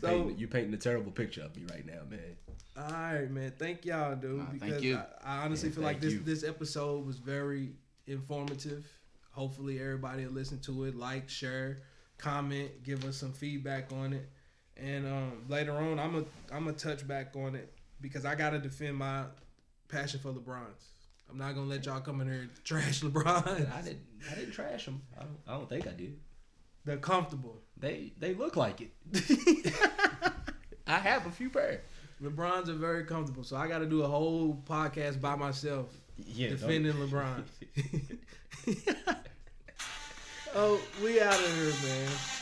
so, paint, you painting a terrible picture of me right now, man. All right, man. Thank y'all, dude. Nah, because thank you. I, I honestly man, feel like this you. this episode was very informative. Hopefully, everybody will listen to it, like, share, comment, give us some feedback on it. And um, later on, I'm going a, I'm to a touch back on it because I got to defend my passion for LeBron's. I'm not going to let y'all come in here and trash LeBron's. I didn't I didn't trash them. I don't, I don't think I did. They're comfortable. They they look like it. I have a few pairs. LeBron's are very comfortable, so I got to do a whole podcast by myself yeah, defending don't. LeBron's. Oh, we out of here, man.